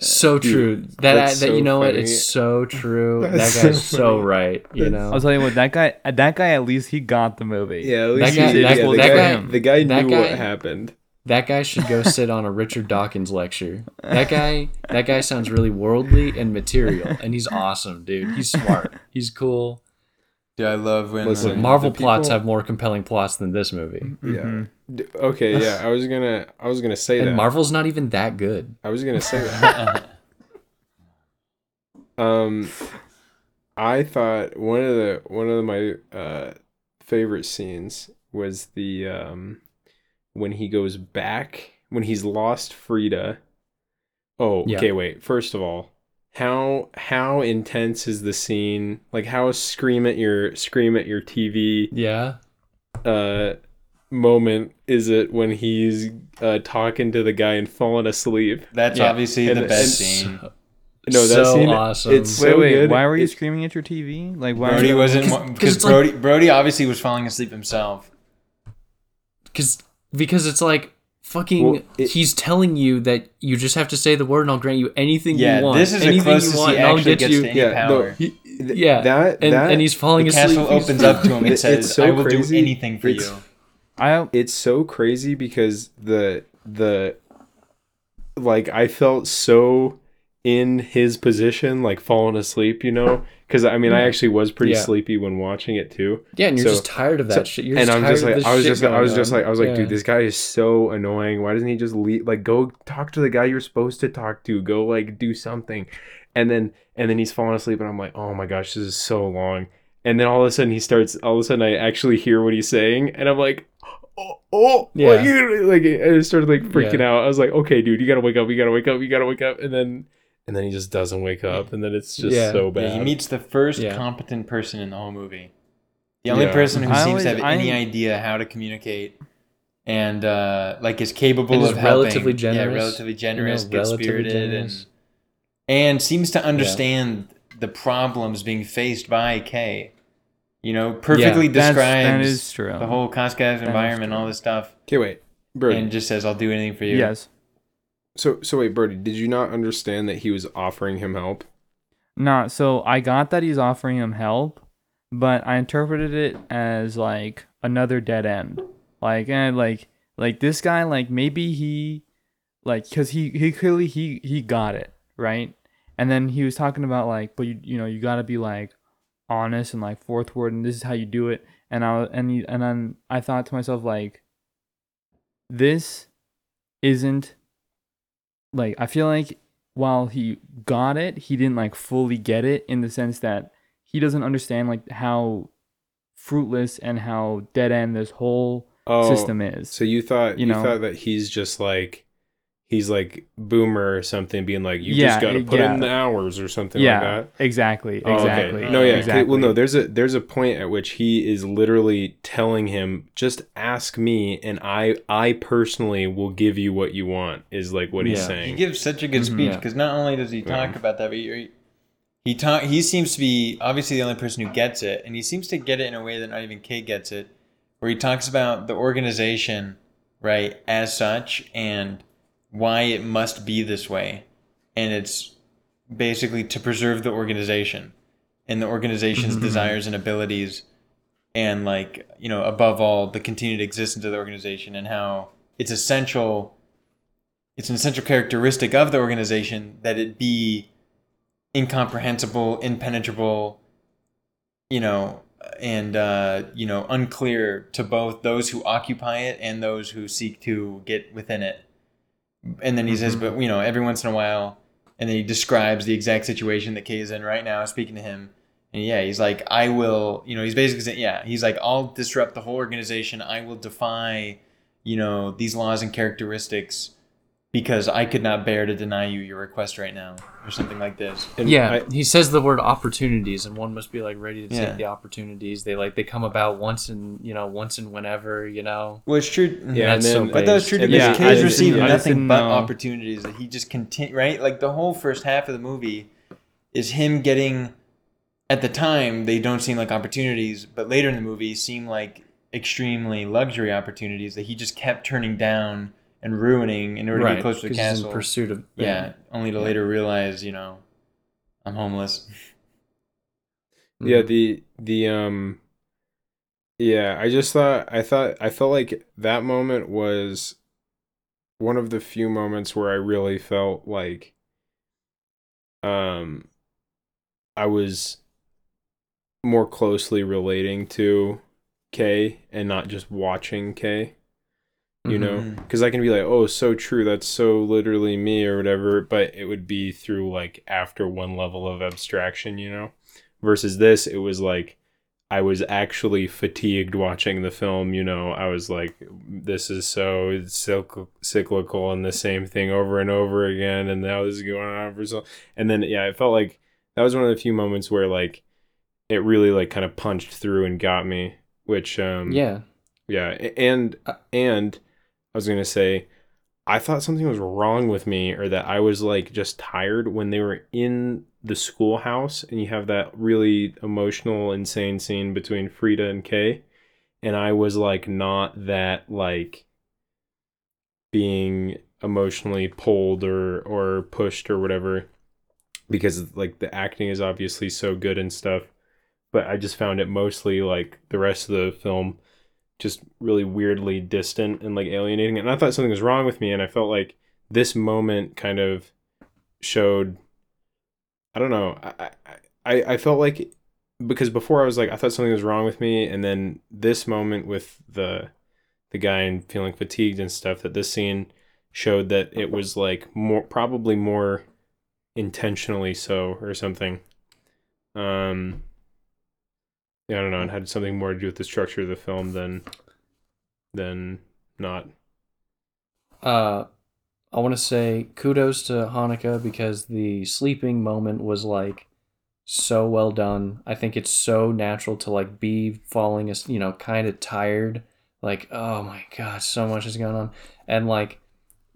So true. Dude, that you know funny. What? It's so true. That guy's so right. You know. I'll tell you what. That guy. At least he got the movie. Yeah. At least he did. The guy knew what happened. That guy should go sit on a Richard Dawkins lecture. That guy sounds really worldly and material, and he's awesome, dude. He's smart. He's cool. Yeah, I love when Marvel plots have more compelling plots than this movie. Yeah. Mm-hmm. Okay. Yeah, I was gonna say that. And Marvel's not even that good. I was gonna say that. I thought one of my favorite scenes was the when he goes back, when he's lost Frida. Oh, yeah. Okay, wait. First of all, how intense is the scene? Like, how scream at your TV? Yeah. Moment is it when he's talking to the guy and falling asleep? That's obviously the best scene. No, that scene, awesome. It's so good. Why were you screaming at your TV? Like, why? Brody wasn't because Brody obviously was falling asleep himself. Because it's like fucking. Well, he's telling you that you just have to say the word, and I'll grant you anything you want. Yeah, this is the closest you want, he actually gets you. To any power. And he's falling asleep. The castle opens up to him and says, so "I will do anything for you." It's so crazy because I felt so in his position, like falling asleep, you know. Because, I mean, I actually was pretty sleepy when watching it, too. Yeah, and you're just tired of that shit. I was like, dude, this guy is so annoying. Why doesn't he just leave? Like, go talk to the guy you're supposed to talk to. Go, like, do something. And then he's falling asleep, and I'm like, oh, my gosh, this is so long. And then all of a sudden, I actually hear what he's saying, and I'm like, oh. Like, I just started, like, freaking out. I was like, okay, dude, you gotta wake up. And then he just doesn't wake up, and then it's just so bad. Yeah, he meets the first competent person in the whole movie. The only person who seems to have any idea how to communicate and like is capable of helping. Relatively generous. Yeah, relatively generous, good-spirited, and seems to understand the problems being faced by Kay. You know, perfectly describes the whole Kafka's environment, all this stuff. Okay, wait. Brody. And just says, I'll do anything for you. Yes. So wait, Brody, did you not understand that he was offering him help? No, so I got that he's offering him help, but I interpreted it as, like, another dead end. Like, and like this guy, like, maybe he, like, because he clearly, he got it, right? And then he was talking about, like, but, you know, you got to be, like, honest and, like, forthward, and this is how you do it. And then I thought to myself, like, this isn't. Like, I feel like while he got it, he didn't, like, fully get it in the sense that he doesn't understand, like, how fruitless and how dead-end this whole system is. So you thought that he's just, like, he's like Boomer or something being like, you just got to put in the hours or something like that. Exactly. Okay. No, exactly. Well, no, there's a point at which he is literally telling him, just ask me and I personally will give you what you want, is like what he's saying. He gives such a good speech because not only does he talk about that, but he seems to be obviously the only person who gets it, and he seems to get it in a way that not even Kate gets it, where he talks about the organization, right, as such, and why it must be this way, and it's basically to preserve the organization and the organization's desires and abilities, and like, you know, above all, the continued existence of the organization, and how it's essential, it's an essential characteristic of the organization that it be incomprehensible, impenetrable, you know, and you know, unclear to both those who occupy it and those who seek to get within it. And then he says, but, you know, every once in a while, and then he describes the exact situation that Kay is in right now, speaking to him. And yeah, he's like, I will, you know, he's basically saying, yeah, he's like, I'll disrupt the whole organization. I will defy, you know, these laws and characteristics because I could not bear to deny you your request right now, or something like this. And he says the word opportunities, and one must be like ready to take the opportunities. They come about once and whenever, you know. Well, it's true. Yeah, that's so. But that's true. Because Kay's received nothing but opportunities that he just right? Like the whole first half of the movie is him getting. At the time, they don't seem like opportunities, but later in the movie, seem like extremely luxury opportunities that he just kept turning down and ruining in order to be close to the castle. He's in pursuit of only to later realize, you know, I'm homeless. Yeah, I felt like that moment was one of the few moments where I really felt like I was more closely relating to Kay and not just watching Kay. You know, because I can be like, oh, so true, that's so literally me or whatever, but it would be through like after one level of abstraction, you know, versus this, it was like I was actually fatigued watching the film, you know. I was like, this is so cyclical and the same thing over and over again, and now this is going on for so, and then I felt like that was one of the few moments where like it really like kind of punched through and got me, which and I was going to say, I thought something was wrong with me, or that I was like just tired when they were in the schoolhouse and you have that really emotional, insane scene between Frida and Kay. And I was like, not that like being emotionally pulled or pushed or whatever, because like the acting is obviously so good and stuff, but I just found it mostly like the rest of the film just really weirdly distant and like alienating. And I thought something was wrong with me. And I felt like this moment kind of showed, I don't know. I felt like, because before I was like, I thought something was wrong with me. And then this moment with the guy and feeling fatigued and stuff, that this scene showed that it was like probably more intentionally so or something. I don't know. It had something more to do with the structure of the film than not. I want to say kudos to Haneke, because the sleeping moment was like so well done. I think it's so natural to like be falling, you know, kind of tired. Like, oh my God, so much is going on. And like,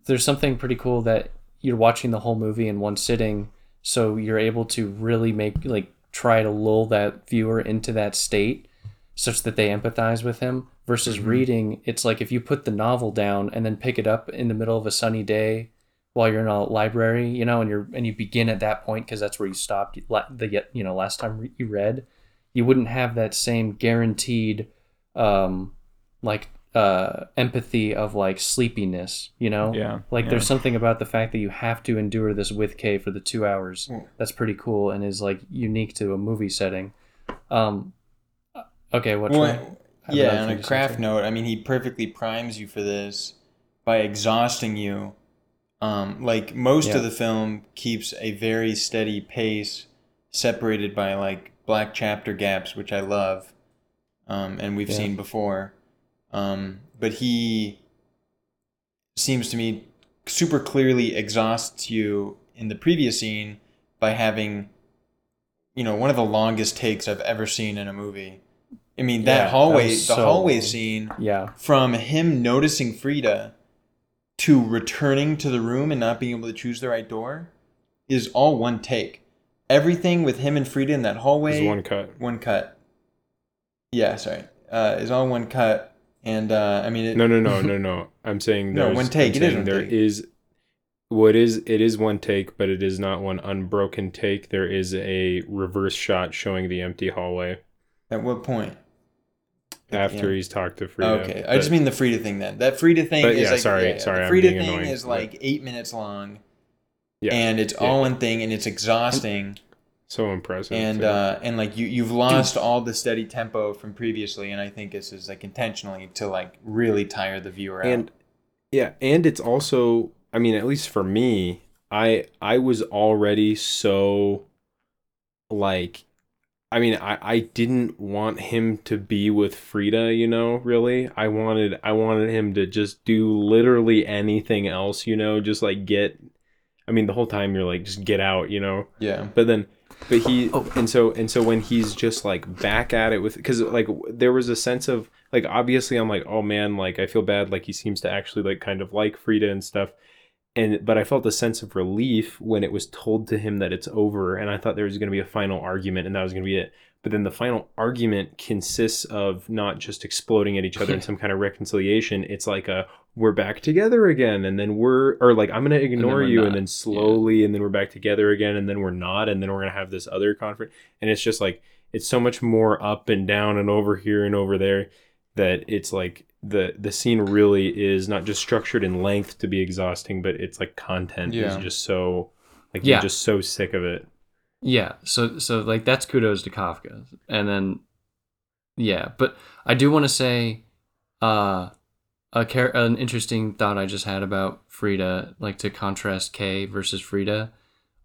there's something pretty cool that you're watching the whole movie in one sitting. So you're able to really make like, try to lull that viewer into that state such that they empathize with him, versus reading. It's like if you put the novel down and then pick it up in the middle of a sunny day while you're in a library, you know, and you begin at that point because that's where you stopped last time you read, you wouldn't have that same guaranteed empathy of like sleepiness, you know. There's something about the fact that you have to endure this with Kay for the 2 hours that's pretty cool and is like unique to a movie setting. On a craft note, I mean, he perfectly primes you for this by exhausting you. Like most of the film keeps a very steady pace, separated by like black chapter gaps, which I love, and we've seen before. But he seems to me super clearly exhausts you in the previous scene by having, you know, one of the longest takes I've ever seen in a movie. I mean, that hallway scene, from him noticing Frida to returning to the room and not being able to choose the right door is all one take. Everything with him and Frida in that hallway is one cut. Is all one cut. And I mean, no. I'm saying there's one take. It is one take, but it is not one unbroken take. There is a reverse shot showing the empty hallway. At what point? After he's talked to Frida. Okay, I just mean the Frida thing then. That Frida thing is the Frida thing annoying, is like 8 minutes long. Yeah, and it's all one thing, and it's exhausting. So impressive. And and like you've lost all the steady tempo from previously, and I think this is like intentionally to like really tire the viewer out. Yeah, and it's also, I mean, at least for me, I was already so like, I mean, I didn't want him to be with Frida, you know, really. I wanted him to just do literally anything else, you know, just like get, I mean, the whole time you're like, just get out, you know? Yeah. But so when he's just like back at it with, cause like there was a sense of like, obviously I'm like, oh man, like I feel bad. Like he seems to actually like kind of like Frida and stuff. But I felt a sense of relief when it was told to him that it's over. And I thought there was going to be a final argument and that was going to be it. But then the final argument consists of not just exploding at each other in some kind of reconciliation. It's like a, we're back together again. And then I'm going to ignore you. And then slowly, and then we're back together again. And then we're not. And then we're going to have this other conference. And it's just like, it's so much more up and down and over here and over there that it's like, the scene really is not just structured in length to be exhausting, but it's like content is just so like you're just so sick of it. Yeah. So like that's kudos to Kafka. And then but I do want to say an interesting thought I just had about Frida, like to contrast Kay versus Frida.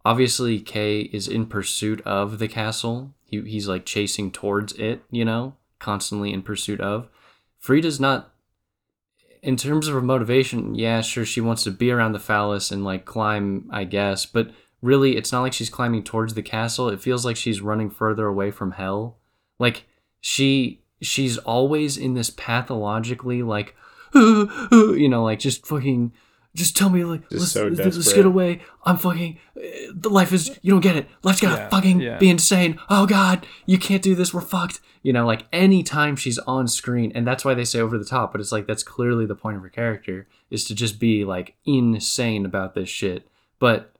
Obviously Kay is in pursuit of the castle. He's like chasing towards it, you know, constantly in pursuit of. Frida's not, in terms of her motivation, sure, she wants to be around the phallus and like climb, I guess, but really it's not like she's climbing towards the castle. It feels like she's running further away from hell. Like she's always in this pathologically like, you know, like just fucking, just tell me like, let's get away. I'm fucking, the life is, you don't get it. Life's gotta fucking be insane. Oh God, you can't do this. We're fucked. You know, like anytime she's on screen, and that's why they say over the top, but it's like that's clearly the point of her character is to just be like insane about this shit. But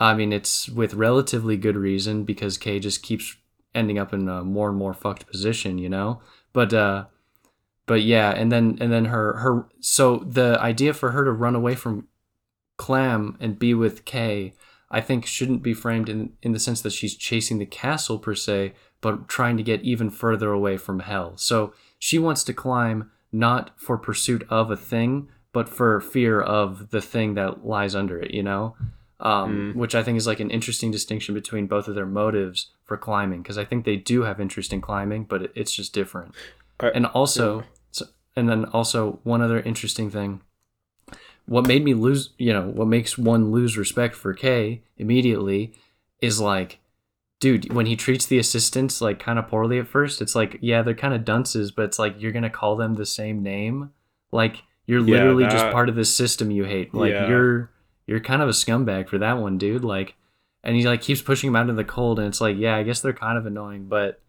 I mean, it's with relatively good reason because Kay just keeps ending up in a more and more fucked position, you know? But yeah, and then her so the idea for her to run away from Klamm and be with Kay, I think shouldn't be framed in the sense that she's chasing the castle per se, but trying to get even further away from hell. So she wants to climb not for pursuit of a thing, but for fear of the thing that lies under it, you know? Which I think is like an interesting distinction between both of their motives for climbing, because I think they do have interest in climbing, but it's just different. And then also one other interesting thing. What makes one lose respect for Kay immediately is like, dude, when he treats the assistants like kind of poorly at first, it's like, yeah, they're kind of dunces, but it's like, you're going to call them the same name. Like you're literally just part of this system you hate. Like you're kind of a scumbag for that one, dude. Like, and he like keeps pushing him out in the cold and it's like, yeah, I guess they're kind of annoying, but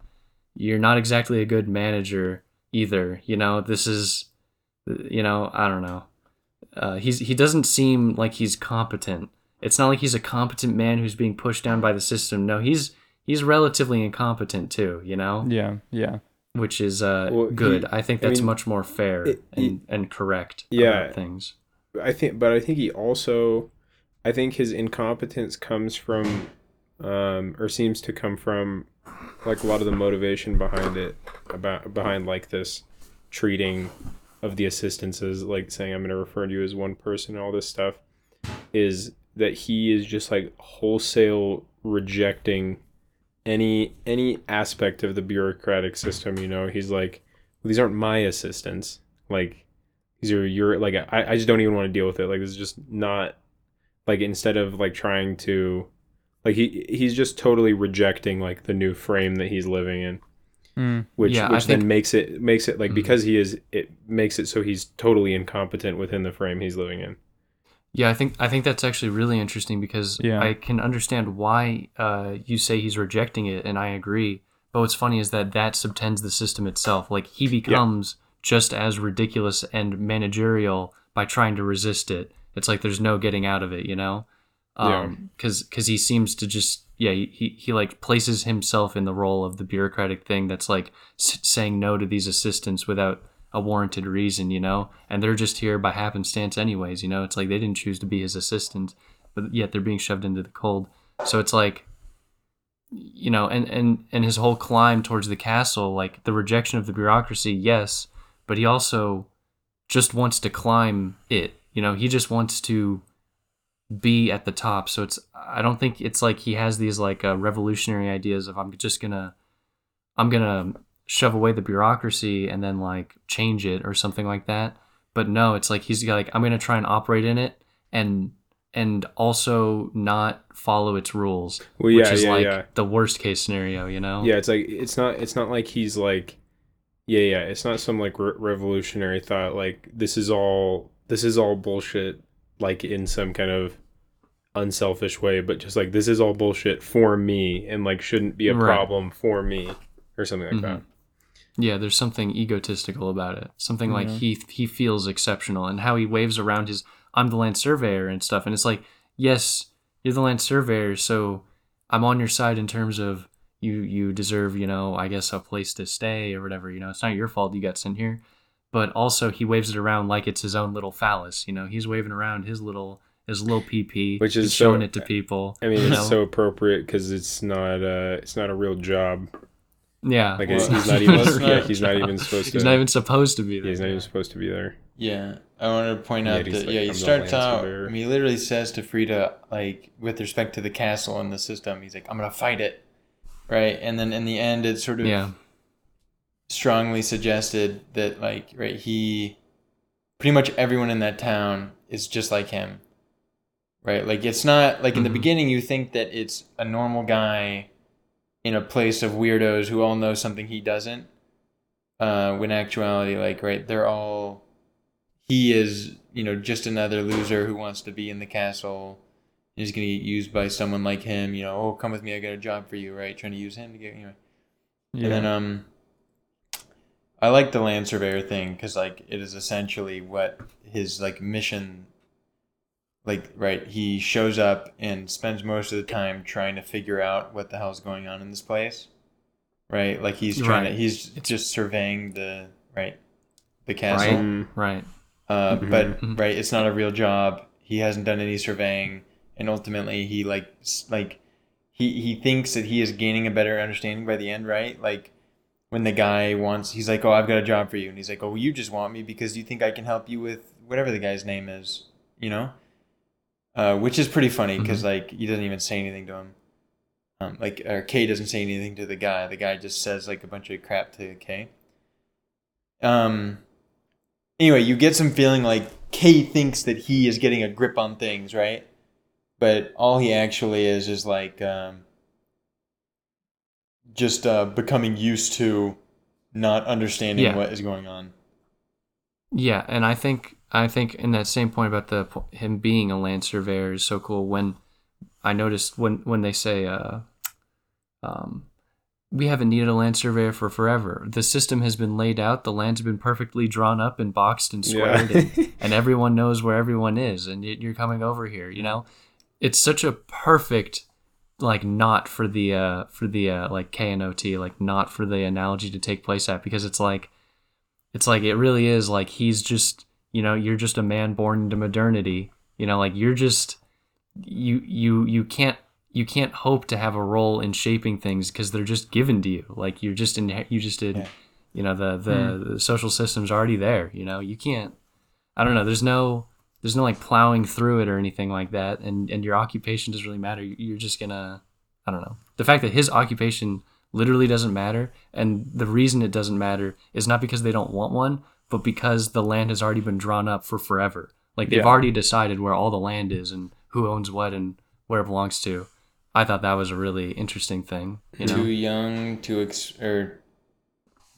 you're not exactly a good manager either. You know, this is, you know, I don't know. He doesn't seem like he's competent. It's not like he's a competent man who's being pushed down by the system. No, he's relatively incompetent too, you know? Yeah, yeah. Which is good. I think that's much more fair and correct about things. I think he also, I think his incompetence comes from, or seems to come from, like a lot of the motivation behind it, behind like this treating of the assistants as like saying, I'm going to refer to you as one person and all this stuff, is that he is just like wholesale rejecting any aspect of the bureaucratic system, you know. He's like, well, these aren't my assistants. Like these are your, like, I just don't even want to deal with it. Like, this is just not, like, instead of, like, trying to, like, he's just totally rejecting, like, the new frame that he's living in. Which makes it like, because he is, it makes it so he's totally incompetent within the frame he's living in. Yeah, I think that's actually really interesting, because I can understand why you say he's rejecting it, and I agree. But what's funny is that subtends the system itself. Like, he becomes just as ridiculous and managerial by trying to resist it. It's like there's no getting out of it, you know? Because he seems to just, he like places himself in the role of the bureaucratic thing that's like saying no to these assistants without a warranted reason, you know, and they're just here by happenstance anyways, you know. It's like they didn't choose to be his assistant, but yet they're being shoved into the cold. So it's like, you know, and his whole climb towards the castle, like the rejection of the bureaucracy, yes, but he also just wants to climb it, you know. He just wants to be at the top. So it's, I don't think it's like he has these like revolutionary ideas of I'm gonna shove away the bureaucracy and then like change it or something like that. But no, it's like he's like, I'm gonna try and operate in it and also not follow its rules, which is the worst case scenario, you know? Yeah, it's like it's not like he's like it's not some like revolutionary thought like this is all bullshit, like in some kind of unselfish way, but just like, this is all bullshit for me and like shouldn't be a problem for me or something like that. Yeah, there's something egotistical about it. Something like he feels exceptional, and how he waves around his, I'm the land surveyor and stuff. And it's like, yes, you're the land surveyor, so I'm on your side in terms of you deserve, you know, I guess a place to stay or whatever, you know, it's not your fault you got sent here. But also he waves it around like it's his own little phallus, you know. He's waving around his little PP, which is showing it to people. I mean, it's so appropriate because it's not a real job. Yeah, like he's not even supposed to be there. He's not even supposed to be there. Yeah, I want to point out that he starts out. I mean, he literally says to Frida, like, with respect to the castle and the system, he's like, "I'm gonna fight it," right? And then in the end, it's sort of strongly suggested that, like, right, he pretty much everyone in that town is just like him, right? Like, it's not like in the beginning you think that it's a normal guy in a place of weirdos who all know something he doesn't, when in actuality, like, right, they're all, he is, you know, just another loser who wants to be in the castle and is going to get used by someone like him, you know. Oh, come with me, I got a job for you, right? Trying to use him to get, you know. Yeah. And then I like the land surveyor thing because, like, it is essentially what his, like, mission, like, right, he shows up and spends most of the time trying to figure out what the hell's going on in this place, right? Like, he's trying to, it's just surveying the castle. Right. But, right, it's not a real job. He hasn't done any surveying, and ultimately he, like he thinks that he is gaining a better understanding by the end, right? Like, when the guy wants, he's like, oh, I've got a job for you. And he's like, oh, well, you just want me because you think I can help you with whatever the guy's name is, you know? Which is pretty funny because, like, he doesn't even say anything to him. Like, or Kay doesn't say anything to the guy. The guy just says, like, a bunch of crap to Kay. Anyway, you get some feeling like Kay thinks that he is getting a grip on things, right? But all he actually is like... Just becoming used to not understanding what is going on. Yeah, and I think in that same point about him being a land surveyor is so cool. When I noticed when they say, we haven't needed a land surveyor for forever. The system has been laid out. The land's been perfectly drawn up and boxed and squared, and everyone knows where everyone is. And you're coming over here, you know. It's such a perfect, like, not for the like K and OT, like, not for the analogy to take place at, because it's like it really is like he's just, you know, you're just a man born into modernity, you know, like you're just you can't hope to have a role in shaping things because they're just given to you, like you're just you know, the social system's already there, you know. You can't, I don't know, there's no like plowing through it or anything like that. And your occupation doesn't really matter. You're just gonna, I don't know. The fact that his occupation literally doesn't matter, and the reason it doesn't matter is not because they don't want one, but because the land has already been drawn up for forever. Like, they've already decided where all the land is and who owns what and where it belongs to. I thought that was a really interesting thing. You know? Too young to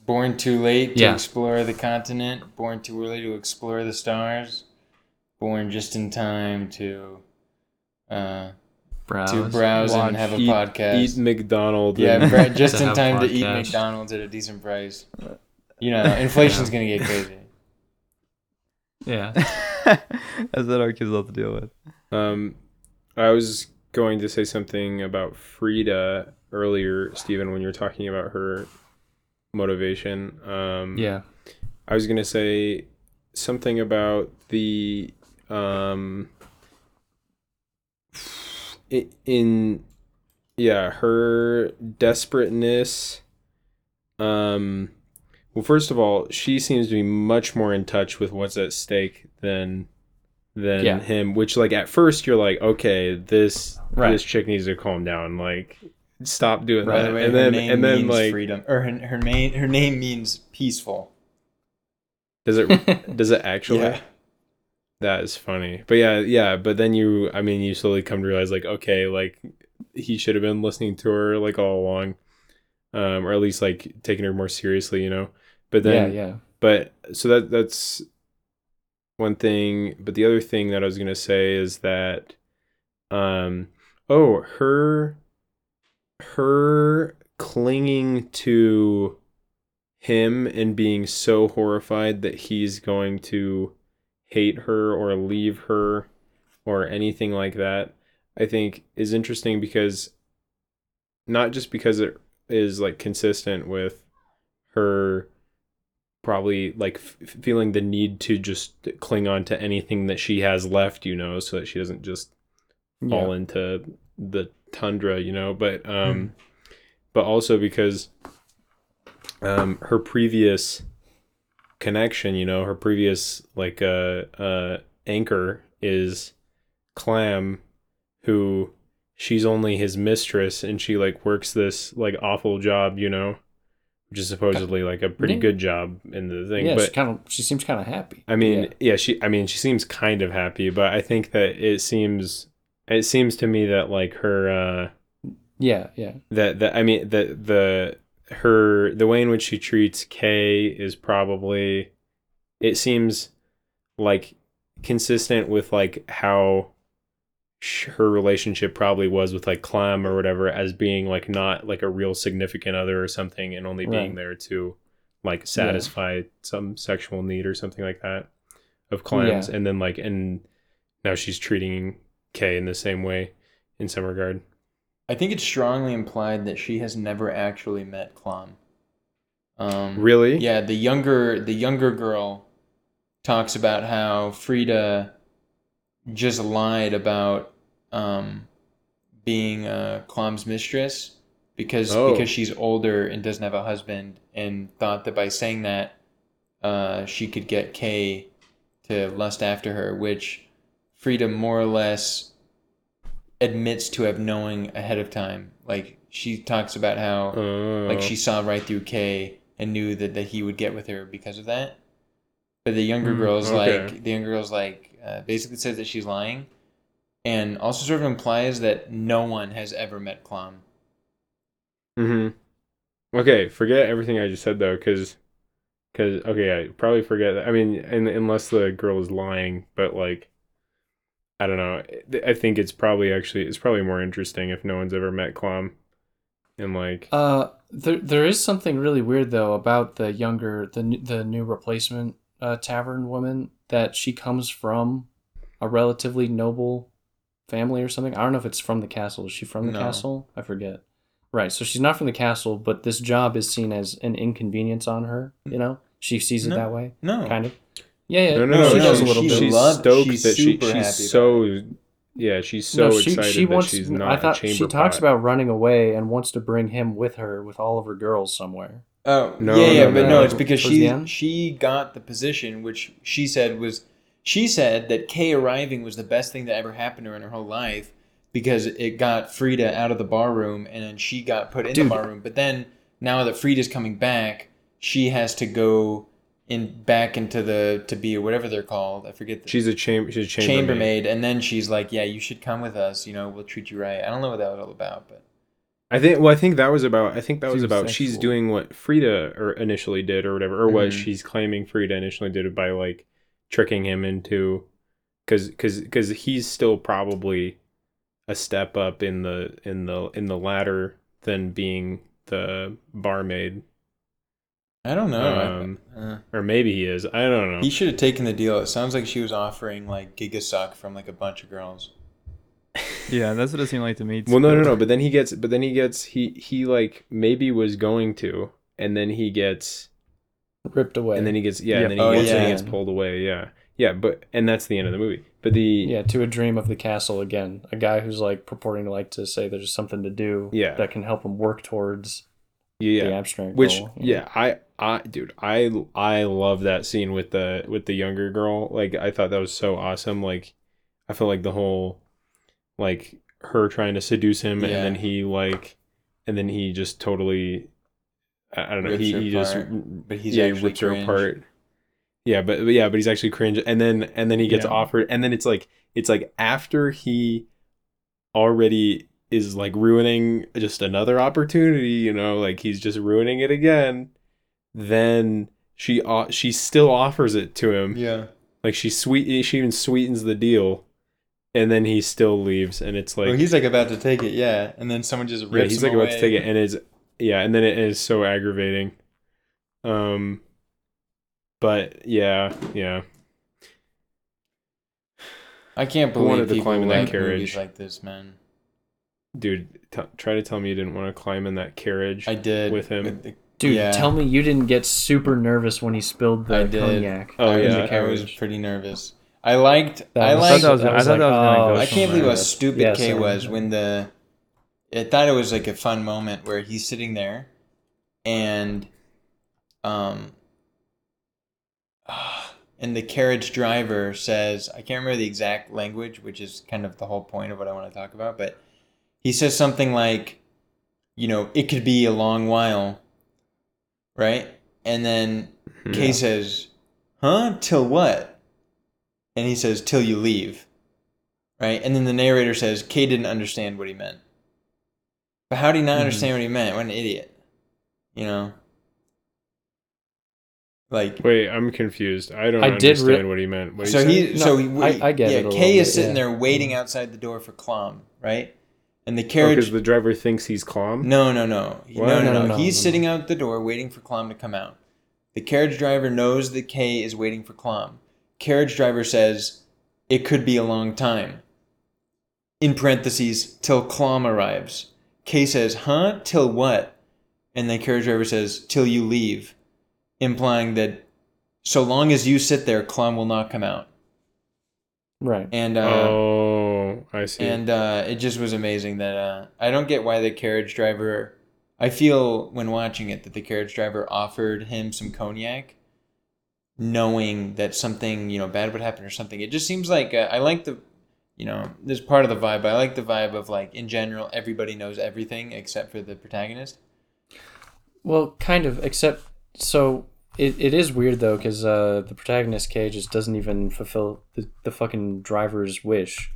born too late to explore the continent, born too early to explore the stars, born just in time to browse watch, and have a podcast. Eat McDonald's. Yeah, just in time to eat McDonald's at a decent price. You know, inflation's going to get crazy. Yeah. That's what our kids love to deal with. I was going to say something about Frida earlier, Stephen, when you were talking about her motivation. I was going to say something about the... her desperateness. Well, first of all, she seems to be much more in touch with what's at stake than him, which, like, at first you're like, okay, this chick needs to calm down, like, stop doing that. Way, and then means like freedom, or her name means peaceful. Does it actually? Yeah. That is funny. But yeah. But then you slowly come to realize, like, okay, like, he should have been listening to her, like, all along, or at least, like, taking her more seriously, you know. But then, yeah. But so that's one thing. But the other thing that I was gonna say is that, her clinging to him and being so horrified that he's going to hate her or leave her or anything like that, I think is interesting, because not just because it is, like, consistent with her probably, like, feeling the need to just cling on to anything that she has left, you know, so that she doesn't just fall into the tundra, you know, but but also because her previous connection, you know, her previous, like, anchor is Klamm, who she's only his mistress, and she, like, works this, like, awful job, you know, which is supposedly, like, a pretty good job in the thing. Yeah, but she seems kind of happy. I mean, she seems kind of happy, but I think that it seems to me that, like, her the way in which she treats Kay is probably, it seems like, consistent with, like, how her relationship probably was with, like, Klamm or whatever, as being, like, not, like, a real significant other or something, and only being there to, like, satisfy some sexual need or something like that of Klamm's, and then, like, and now she's treating Kay in the same way in some regard. I think it's strongly implied that she has never actually met Klamm. Really? Yeah, the younger girl talks about how Frida just lied about being Klamm's mistress because she's older and doesn't have a husband, and thought that by saying that she could get Kay to lust after her, which Frida more or less admits to have knowing ahead of time. Like, she talks about how like, she saw right through Kay and knew that he would get with her because of that. But the younger girl's basically says that she's lying, and also sort of implies that no one has ever met Klamm. Mm-hmm. Okay, forget everything I just said, though, because I probably forget that. I mean, unless the girl is lying, but, like, I don't know. I think it's probably more interesting if no one's ever met Klamm, and, like, there is something really weird, though, about the new replacement tavern woman, that she comes from a relatively noble family or something. I don't know if it's from the castle. Is she from the castle? I forget. Right. So she's not from the castle, but this job is seen as an inconvenience on her. You know, she sees it that way. No, kind of. Yeah. No. She does a little bit. She's stoked that she's so. Yeah, she's so excited that she's not a chamber pot. She talks about running away and wants to bring him with her, with all of her girls, somewhere. Oh no! No, it's because she got the position, which she said that Kay arriving was the best thing that ever happened to her in her whole life, because it got Frida out of the bar room, and then she got put in the bar room. But then now that Frida's coming back, she has to go back into the to be or whatever they're called. I forget. She's a chambermaid, and then she's like, "Yeah, you should come with us. You know, we'll treat you right." I don't know what that was all about, but I think that was about sexual. She's doing what Frida initially did or whatever, or what she's claiming Frida initially did by like tricking him into, because he's still probably a step up in the ladder than being the barmaid. I don't know. Or maybe he is. I don't know. He should have taken the deal. It sounds like she was offering like gigasuck from like a bunch of girls. Yeah, that's what it seemed like to me. Well, no. But then he gets. He like maybe was going to, and then he gets ripped away. And then he gets yeah. And then he gets pulled away. Yeah. But that's the end of the movie. But to a dream of the castle again. A guy who's like purporting to say there's something to do. Yeah. That can help him work towards. Yeah. The abstract. Which goal. Yeah, I love that scene with the younger girl. Like, I thought that was so awesome. Like, I feel like the whole like her trying to seduce him and then he like, and then he just totally, I don't know, he rips her apart. Yeah, but he's actually cringe. And then he gets offered, and then it's like after he already is like ruining just another opportunity, you know, like he's just ruining it again. Then she still offers it to him. Yeah, like she even sweetens the deal, and then he still leaves, and it's like, well, he's like about to take it, yeah, and then someone just rips. Yeah, he's him like away. About to take it, and it's yeah, and then it is so aggravating. But yeah. I can't believe people climb in that carriage like this, man. Dude, try to tell me you didn't want to climb in that carriage. I did. With him. Dude, tell me you didn't get super nervous when he spilled the cognac. Oh, yeah. I was pretty nervous. I can't believe how stupid Kay was when I thought it was like a fun moment where he's sitting there and... and the carriage driver says... I can't remember the exact language, which is kind of the whole point of what I want to talk about, but... He says something like, you know, it could be a long while, right? And then Kay says, huh? Till what? And he says, till you leave, right? And then the narrator says, Kay didn't understand what he meant. But how did he not understand what he meant? What an idiot, you know? Like, wait, I'm confused. I don't understand what he meant. What I get it. Kay is sitting there waiting outside the door for Klamm, right? And the carriage... Because the driver thinks he's Klamm? No. He's sitting out the door waiting for Klamm to come out. The carriage driver knows that Kay is waiting for Klamm. Carriage driver says, it could be a long time. In parentheses, till Klamm arrives. Kay says, huh? Till what? And the carriage driver says, till you leave. Implying that so long as you sit there, Klamm will not come out. Right. And... I see. And it just was amazing that I don't get why the carriage driver... I feel when watching it that the carriage driver offered him some cognac knowing that something, you know, bad would happen or something. It just seems like... I like the... You know, this is part of the vibe, but I like the vibe of, like, in general, everybody knows everything except for the protagonist. Well, kind of, except... So... It is weird, though, because the protagonist, Kay, just doesn't even fulfill the fucking driver's wish.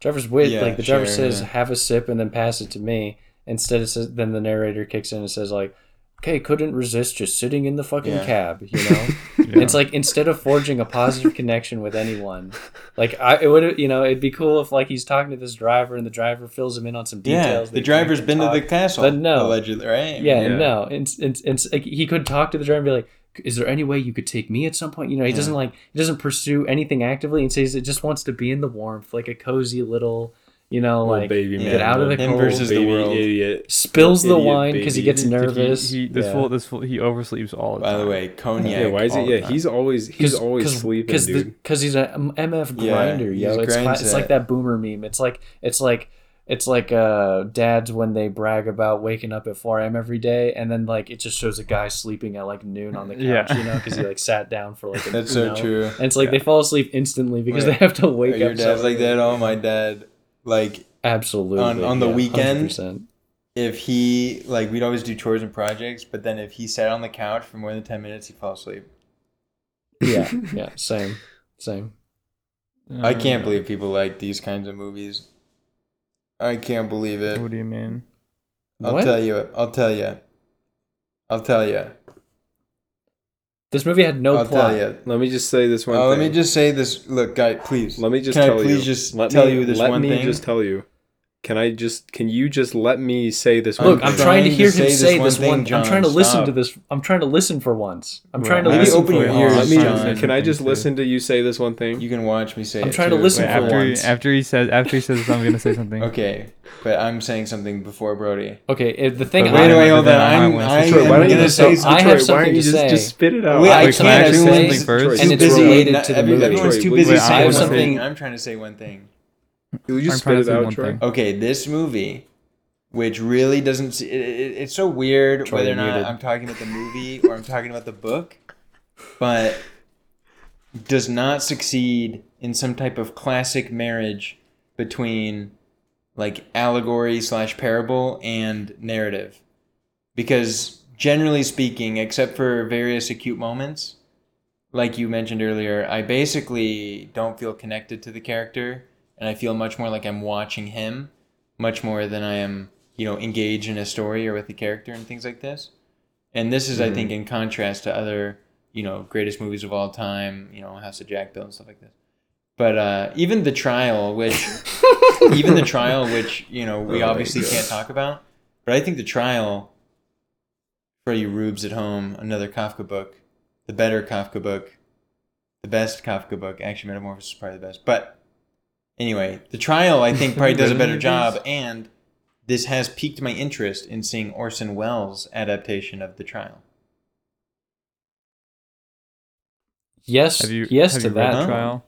Driver's wish, driver says, have a sip and then pass it to me. Instead, it says, then the narrator kicks in and says, like, Kay couldn't resist just sitting in the fucking cab, you know? Yeah. It's like, instead of forging a positive connection with anyone, like, it would, you know, it'd be cool if, like, he's talking to this driver and the driver fills him in on some details. Yeah, the driver's been to the castle, but no, allegedly, right? Yeah. No. It's like, he could talk to the driver and be like, is there any way you could take me at some point? You know, he doesn't he doesn't pursue anything actively and says it just wants to be in the warmth, like a cozy little, you know, old like baby get man, out of the cold. Him versus baby the world. Idiot. Spills the wine because he gets nervous. He oversleeps all the time. By the way, cognac. Yeah, why is it? Yeah, he's always sleeping, dude. Because he's an MF grinder, yo. It's like that boomer meme. It's like dads when they brag about waking up at 4 a.m. every day, and then like it just shows a guy sleeping at like noon on the couch, you know, because he like sat down for like. That's so true. And it's like they fall asleep instantly because they have to wake up. Your dad's like that. Oh, my dad, like absolutely on the weekend. 100%. If he like, we'd always do chores and projects, but then if he sat on the couch for more than 10 minutes, he'd fall asleep. Yeah, yeah, same. I can't believe people like these kinds of movies. I can't believe it. What do you mean? I'll tell you. This movie had no plot. Let me just say this one thing. Let me just say this. Look, guy, please. Let me just tell you. Can you just let me say this one thing? Look, I'm trying to hear him say this one thing. I'm trying to listen to this. I'm trying to listen for once. I'm trying to listen for once. Can I just listen to you say this one thing? You can watch me say it. I'm trying to listen for once. After he says this, I'm going to say something. Okay, but I'm saying something before Brody. Okay, the thing... Wait, hold on. I'm going to say something. I have something to say. Just spit it out. I can't say something first. And it's related to the movie. Everyone's too busy saying something. I'm trying to say one thing. You just spit it out, Troy. Okay, this movie, which really doesn't... It's so weird whether or not I'm talking about the movie or I'm talking about the book, but does not succeed in some type of classic marriage between like allegory/parable and narrative. Because generally speaking, except for various acute moments, like you mentioned earlier, I basically don't feel connected to the character. And I feel much more like I'm watching him much more than I am, engaged in a story or with the character and things like this. And this is, I think, in contrast to other, greatest movies of all time, House of Jack Bill and stuff like this. But even The Trial, which, we obviously can't talk about. But I think The Trial, for you rubes at home, another Kafka book, the better Kafka book, the best Kafka book. Actually, Metamorphosis is probably the best. But... anyway, The Trial, I think, probably does a better job, and this has piqued my interest in seeing Orson Welles' adaptation of The Trial. Yes, Trial? Have you read The Trial?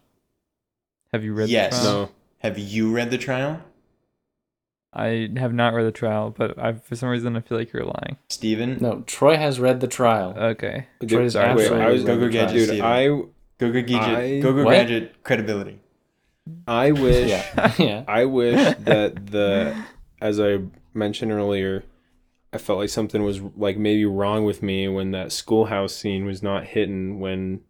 Yes. No. Have you read The Trial? I have not read The Trial, but for some reason I feel like you're lying. Stephen? No, Troy has read The Trial. Okay. Troy's absolutely read The Trial. Dude, Go-Go Gadget credibility. I wish I wish that as I mentioned earlier, I felt like something was like maybe wrong with me when that schoolhouse scene was not hidden when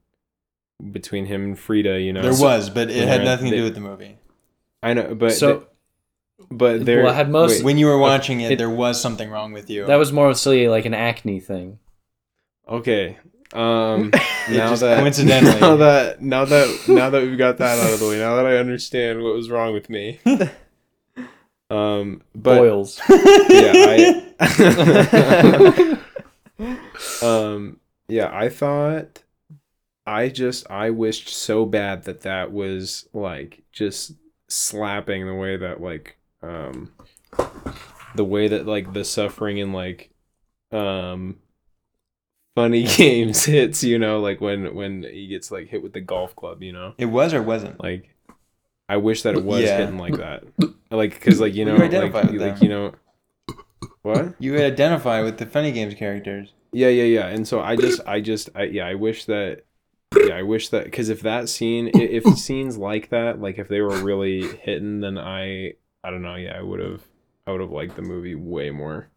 between him and Frida, There was, but it had nothing to do with the movie. I know, but when you were watching it, there was something wrong with you. That was more silly, like an acne thing. Okay. Now that we've got that out of the way, now that I understand what was wrong with me, boils. Yeah, I wished so bad that was like just slapping the way that like the way that like the suffering and like Funny Games hits, like when he gets like hit with the golf club, It was or wasn't? Like, I wish that it was hitting like that. Like, because like, you identify like, with like, what? You would identify with the Funny Games characters. Yeah. And so I wish that, because if that scene, if scenes like that, like if they were really hitting, then I don't know. Yeah, I would have liked the movie way more.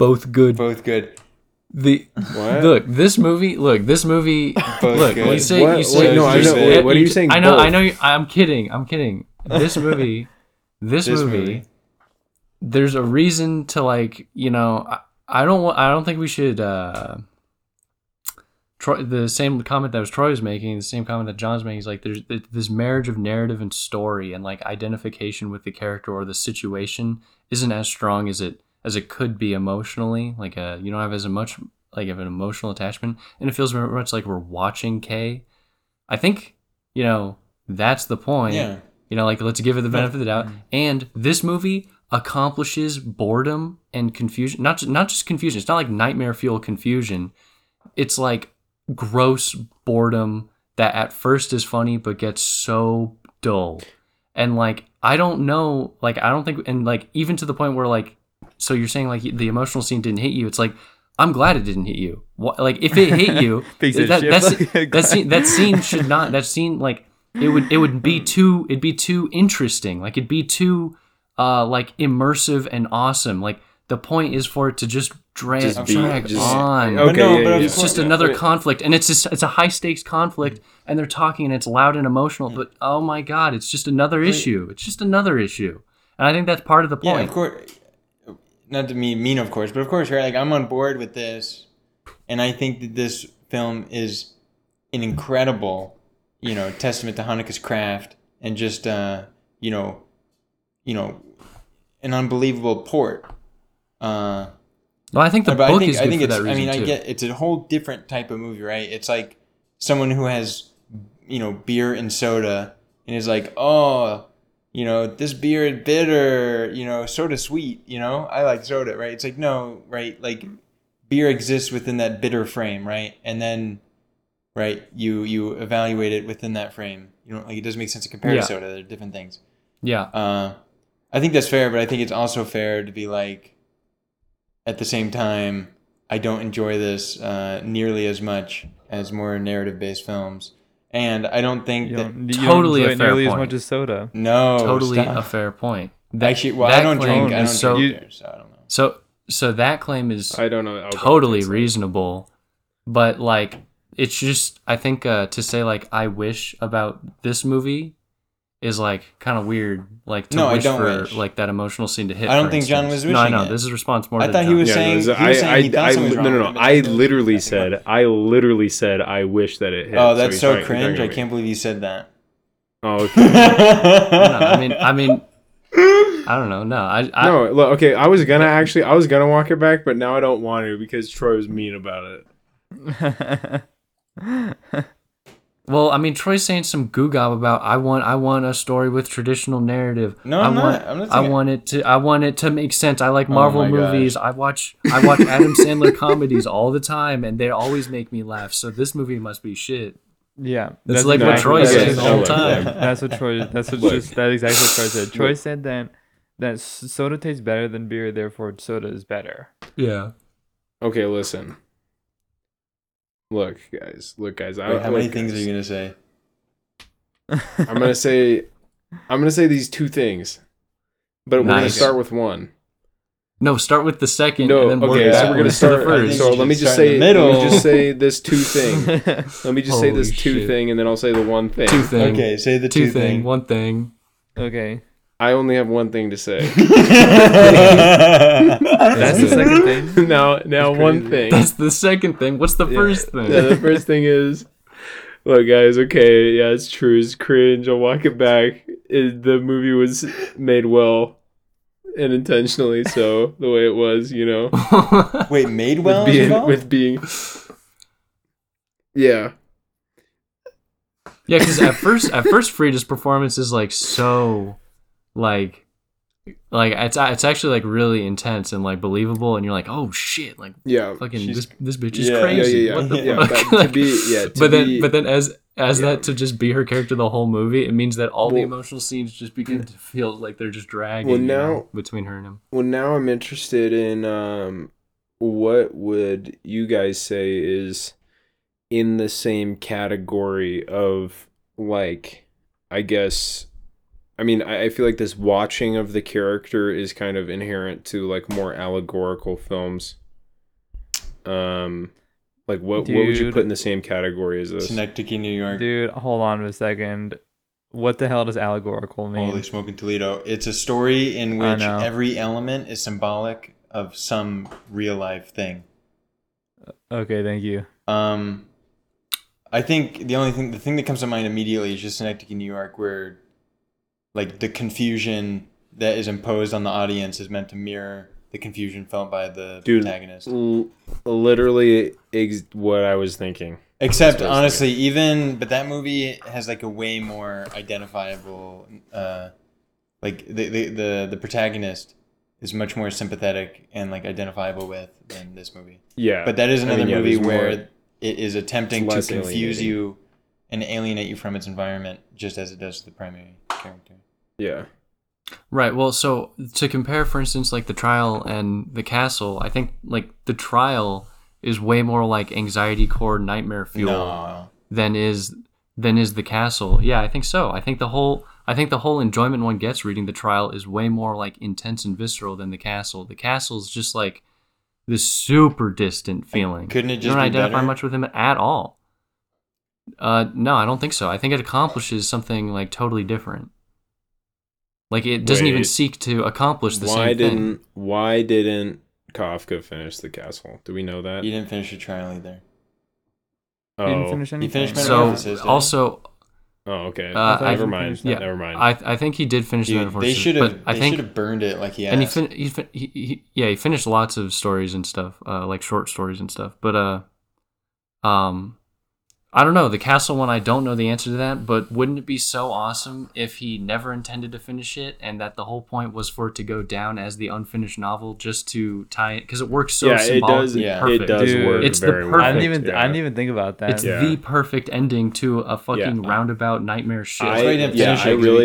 Both good. This movie. Look, good. What are you saying? I know. I'm kidding. This movie. There's a reason to like. I don't think we should. Troy, the same comment that Troy was making, the same comment that John's making is like there's this marriage of narrative and story, and like identification with the character or the situation isn't as strong as it could be emotionally. Like you don't have as much like of an emotional attachment, and it feels very much like we're watching Kay. I think that's the point. Yeah. Like let's give it the benefit of the doubt. And this movie accomplishes boredom and confusion. Not just confusion. It's not like nightmare fuel confusion. It's like gross boredom that at first is funny but gets so dull, and like I don't think, and like even to the point where like, so you're saying like the emotional scene didn't hit you? It's like I'm glad it didn't hit you. What, like if it hit you, that scene like it'd be too interesting, like it'd be too like immersive and awesome. Like the point is for it to just drag on. Okay, no, it's just another conflict, and it's a high stakes conflict, and they're talking, and it's loud and emotional. But oh my God, it's just another issue. It's just another issue, and I think that's part of the point. Yeah, of course. Not to be mean, of course, but of course, right? Like I'm on board with this, and I think that this film is an incredible, testament to Haneke's craft, and just an unbelievable port. Well, I think the book is good for that reason, too. I get it's a whole different type of movie, right? It's like someone who has, beer and soda and is like, oh, this beer is bitter, soda sweet, I like soda, right? It's like, no, right? Like beer exists within that bitter frame, right? And then, right, you evaluate it within that frame. It doesn't make sense to compare to soda. They're different things. Yeah. I think that's fair, but I think it's also fair to be like, at the same time, I don't enjoy this nearly as much as more narrative-based films, and I don't think as much as soda. No, totally stop. A fair point. Actually, I don't drink. I don't drink beer, so I don't know. So that claim is totally reasonable, but it's just I think to say I wish about this movie is kind of weird. Wish. That emotional scene to hit. I don't think John was wishing. No. This is a response more. I thought he was saying. I literally said. I wish that it hit. Oh, that's so cringe! I can't believe you said that. Oh. Okay. I mean. I don't know. No, I was gonna walk it back, but now I don't want to because Troy was mean about it. Well, Troy's saying some googab about I want a story with traditional narrative. No, I want it to make sense. I like Marvel movies. Gosh. I watch Adam Sandler comedies all the time, and they always make me laugh. So this movie must be shit. Yeah, that's what Troy says all the time. That's what Troy. That's exactly what Troy said. Troy said that soda tastes better than beer, therefore soda is better. Yeah. Okay, listen. Look, guys. How many things are you gonna say? I'm gonna say these two things, but we're gonna start with one. No, start with the second. No, and then we're gonna start first. So let me just say this two thing. Let me just say this two thing, and then I'll say the one thing. Two thing. Okay, say the two thing. One thing. Okay. I only have one thing to say. That's the second thing. Now one thing. That's the second thing. What's the first thing? Yeah, the first thing is, look, guys. Okay, yeah, it's true. It's cringe. I'll walk it back. The movie was made well and intentionally, so the way it was, Wait, made well with being. Yeah. Yeah, because at first, Frida's performance is so. It's actually really intense and believable, and you're oh shit, fucking this bitch is crazy. But then to just be her character the whole movie, it means that all the emotional scenes just begin to feel like they're just dragging between her and him. Well, now I'm interested in what would you guys say is in the same category of I guess. I feel this watching of the character is kind of inherent to more allegorical films. What would you put in the same category as this? Synecdoche, New York. Dude, hold on a second. What the hell does allegorical mean? Holy smoking Toledo! It's a story in which every element is symbolic of some real life thing. Okay, thank you. I think the thing that comes to mind immediately is just Synecdoche, New York, where the confusion that is imposed on the audience is meant to mirror the confusion felt by the protagonist. Literally what I was thinking. Except, honestly, but that movie has, a way more identifiable, the protagonist is much more sympathetic and, identifiable with than this movie. Yeah. But that is another movie where it is attempting to confuse you and alienate you from its environment, just as it does to the primary character. Yeah. Right. Well, so to compare, for instance, The Trial and The Castle, I think The Trial is way more anxiety core nightmare fuel than is The Castle. Yeah, I think so. I think the whole enjoyment one gets reading The Trial is way more intense and visceral than The Castle. The Castle's just this super distant feeling. Couldn't it just be better? I don't identify much with him at all. No, I don't think so. I think it accomplishes something like totally different. Like it doesn't even seek to accomplish the same thing. Why didn't Kafka finish The Castle? Do we know that? He didn't finish The Trial either. Oh. He didn't finish anything. He finished Metamorphosis. So also. Oh, okay. Never mind. Yeah, never mind. I think he did finish the Metamorphosis. They should have burned it like he asked. And he finished lots of stories and stuff, like short stories and stuff. But I don't know. The Castle one, I don't know the answer to that, but wouldn't it be so awesome if he never intended to finish it and that the whole point was for it to go down as the unfinished novel just to tie it? Because it works so symbolically. It does work very well. I didn't even think about that. It's the perfect ending to a fucking roundabout nightmare shit. He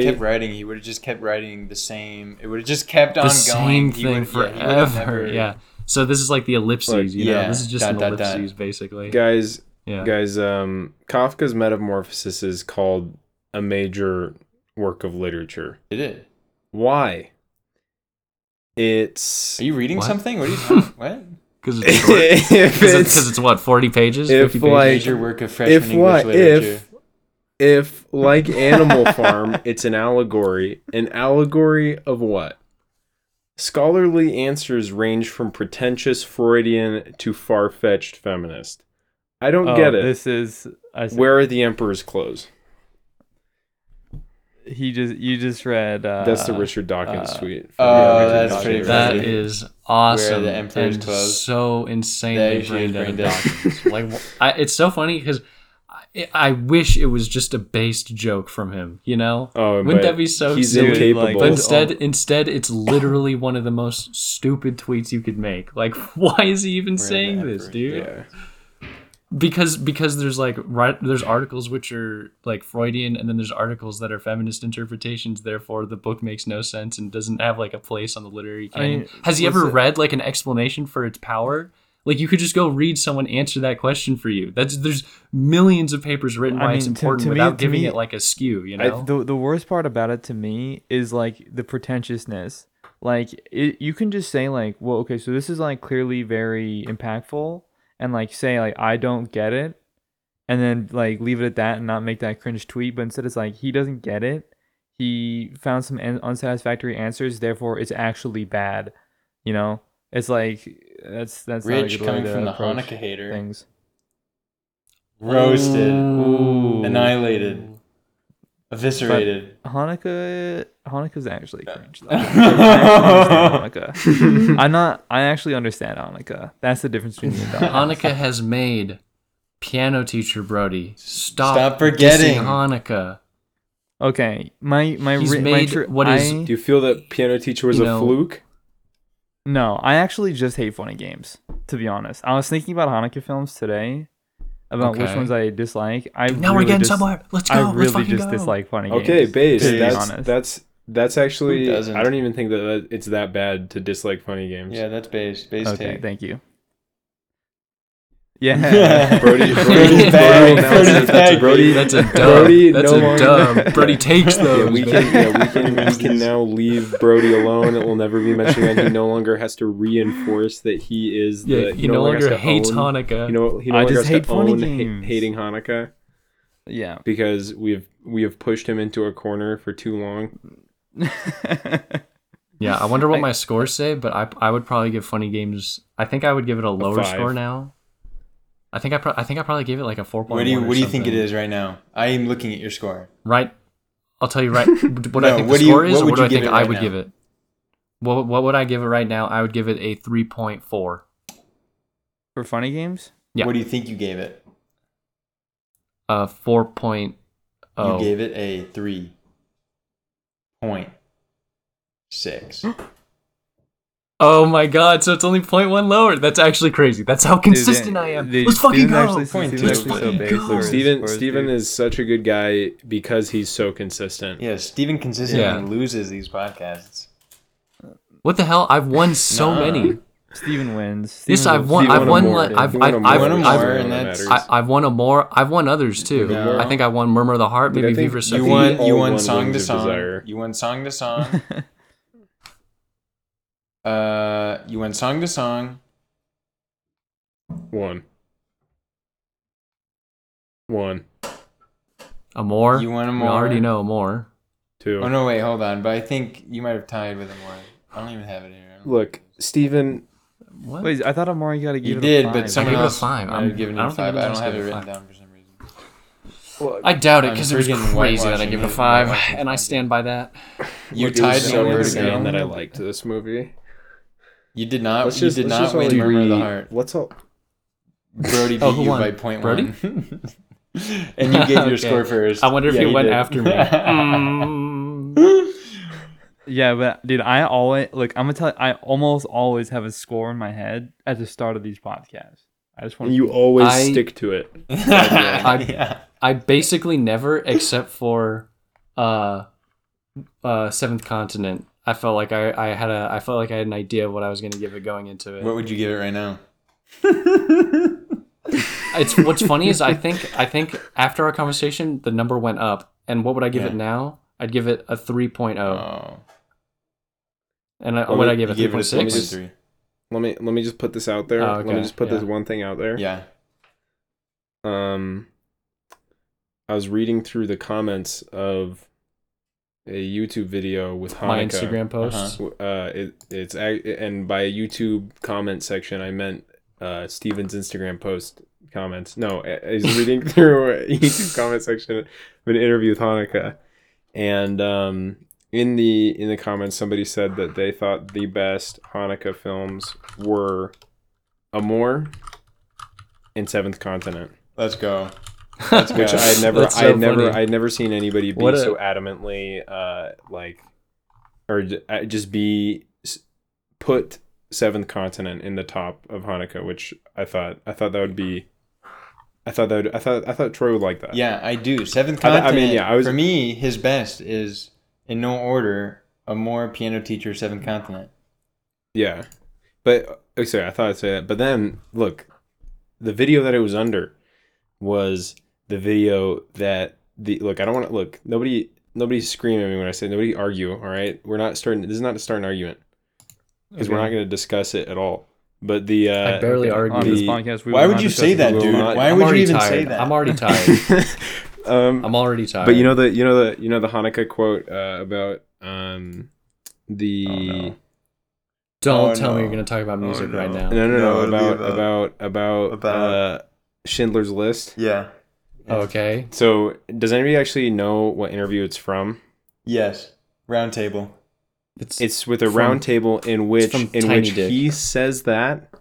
kept writing. He would have just kept writing the same. It would have just kept on going. The same thing forever. Yeah. So this is like the ellipses, you know? This is just an ellipses, basically. Guys, Kafka's Metamorphosis is called a major work of literature. It is. Why? It's... Are you reading something? What are you talking about? Because it's what, 40 pages? 50 pages? Like, major work of freshman English literature. If like Animal Farm, it's an allegory. An allegory of what? Scholarly answers range from pretentious Freudian to far-fetched feminist. I don't get it. This is Where Are the Emperor's Clothes? You just read. That's the Richard Dawkins tweet. That's pretty. That is awesome. Where Are the Emperor's Clothes? So insanely brain dead. Like it's so funny because I wish it was just a based joke from him. You know? Wouldn't that be so? He's incapable. Like, but instead, it's literally one of the most stupid tweets you could make. Like, why is he even saying this, dude? Yeah. Because there's like there's articles which are like Freudian, and then there's articles that are feminist interpretations. Therefore, the book makes no sense and doesn't have like a place on the literary canon. Has he ever read like an explanation for its power? Like you could just go read someone answer that question for you. There's millions of papers written why it's important without giving it like a skew. You know, the worst part about it to me is like the pretentiousness. Like you can just say like, well, okay, so this is like clearly very impactful. And like say like I don't get it, and then like leave it at that and not make that cringe tweet. But instead it's like he doesn't get it. He found some unsatisfactory answers. Therefore, it's actually bad. You know, it's like that's Rich not a good coming from the Hanukkah hater. Things roasted, annihilated, eviscerated. But Hanukkah's actually cringe. Though. I actually understand Hanukkah. That's the difference between me and Hanukkah has made Piano Teacher Brody stop forgetting Hanukkah. Okay, do you feel that Piano Teacher was a fluke? No, I actually just hate Funny Games. To be honest, I was thinking about Hanukkah films today. About which ones I dislike. We're getting somewhere. Let's go. I really dislike Funny Games. Okay, Baze. That's actually. I don't even think that it's that bad to dislike Funny Games. Yeah, that's Baze. Baze. Okay, thank you. Yeah, Brody's bad. That's a Brody. That's a dub. Brody takes those. We can now leave Brody alone. It will never be mentioned again. He no longer has to reinforce that he is. He no longer hates Hanukkah. Hating Hanukkah. Yeah, because we have pushed him into a corner for too long. Yeah, I wonder what my scores say, but I would probably give Funny Games. I think I would give it a lower score now. I think I probably gave it like a 4.1. What do you think it is right now? I am looking at your score. Right, I'll tell you right what I think the score is, or what do I think I would give it? What would I give it right now? I would give it a 3.4. For Funny Games? Yeah. What do you think you gave it? 4.0. You gave it a 3.6. Oh my god, so it's only 0.1 lower. That's actually crazy. That's how consistent I am. Let's fucking go. Stephen is such a good guy because he's so consistent. Yeah, Stephen consistently loses these podcasts. What the hell? I've won so many. Stephen wins. I've won more. I've won others too. No. I think I won Murmur of the Heart, maybe Beaver Suffering. You won Song to Song. You won Song to Song. You went Song to Song. One. Amour. You want Amour? We already know Amour. Two. Oh, no, wait, hold on. But I think you might have tied with Amour. I don't even have it here. Look, Stephen... What? Wait, I thought Amour you got to give it a 5. You did, but someone else... I'm giving it a 5. I don't have it written down for some reason. Well, I doubt it, because it was crazy that I gave it a 5, and I stand by that. You tied it over again. That I liked this movie. You did not. Let's just, you did not win Murmur of the Heart. What's up? Brody beat you by 0.1. And you gave your score first. I wonder if he went after me. Yeah, but dude, I always look. I'm gonna tell you, I almost always have a score in my head at the start of these podcasts. I just want. And you always stick to it. I basically never, except for Seventh Continent. I felt like I had an idea of what I was going to give it going into it. What would you give it right now? It's what's funny is I think after our conversation the number went up, and what would I give it now? I'd give it a 3.0. Oh. And what would I give it? 3.6. Let me just put this out there. Oh, okay. Let me just put this one thing out there. Yeah. I was reading through the comments of a YouTube video with Haneke. My Instagram post. It's and by a YouTube comment section I meant Steven's Instagram post comments. No, I was reading through a YouTube comment section of an interview with Haneke, and in the comments somebody said that they thought the best Haneke films were Amour and Seventh Continent. Let's go. That's good. Which I'd never seen anybody be so adamantly just be put Seventh Continent in the top of Haneke, which I thought Troy would like that. Yeah, I do. Seventh Continent. For me, his best is in no order: Amour, Piano Teacher, Seventh Continent. Yeah, but sorry, I thought I'd say that. But then look, the video that it was under was the video that I don't want to look. Nobody's screaming at me when I say nobody argue. All right, we're not starting. This is not to start an argument because we're not going to discuss it at all. But the I barely argue on this podcast. Why would you say that, dude? Why would you even say that? I'm already tired. I'm already tired. But you know the Haneke quote about the. Oh, no. Don't tell me you're going to talk about music right now. No. About Schindler's List. Yeah. Okay. So, does anybody actually know what interview it's from? Yes. Round Table. It's with a round table in which he says that,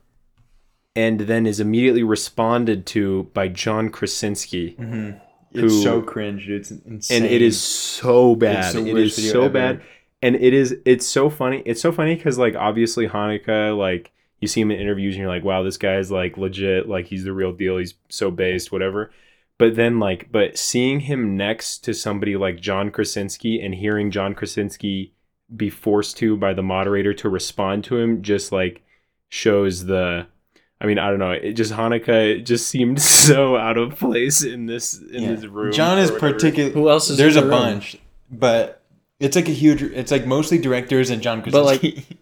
and then is immediately responded to by John Krasinski. Mm-hmm. It's so cringe. It's insane. And it is so bad. It is so bad. And it's so funny. It's so funny because obviously Haneke, you see him in interviews and you're like, wow, this guy's legit, he's the real deal, he's so based, whatever. But then but seeing him next to somebody like John Krasinski and hearing John Krasinski be forced to by the moderator to respond to him just shows the, I don't know, it just Haneke just seemed so out of place in this room. John is particular. Who else is there's a bunch, but it's it's mostly directors and John Krasinski. But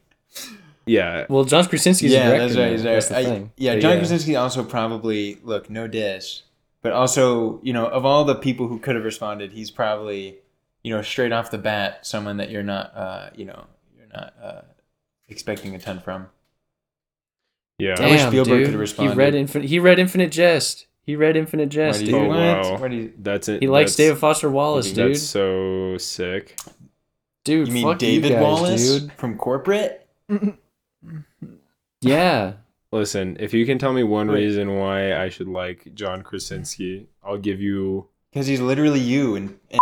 yeah. Well, John Krasinski's a director. Yeah, that's right. That's the thing. Yeah, John Krasinski also probably, no diss, but also, of all the people who could have responded, he's probably, straight off the bat, someone that you're not, expecting a ton from. Yeah. Damn, I wish Spielberg could have responded. He read Infinite Jest. Dude. Oh, wow. That's it. He likes David Foster Wallace, dude. That's so sick. Dude, you mean David Wallace, dude, from Corporate? Yeah. Listen, if you can tell me one reason why I should like John Krasinski, I'll give you. Because he's literally you and he's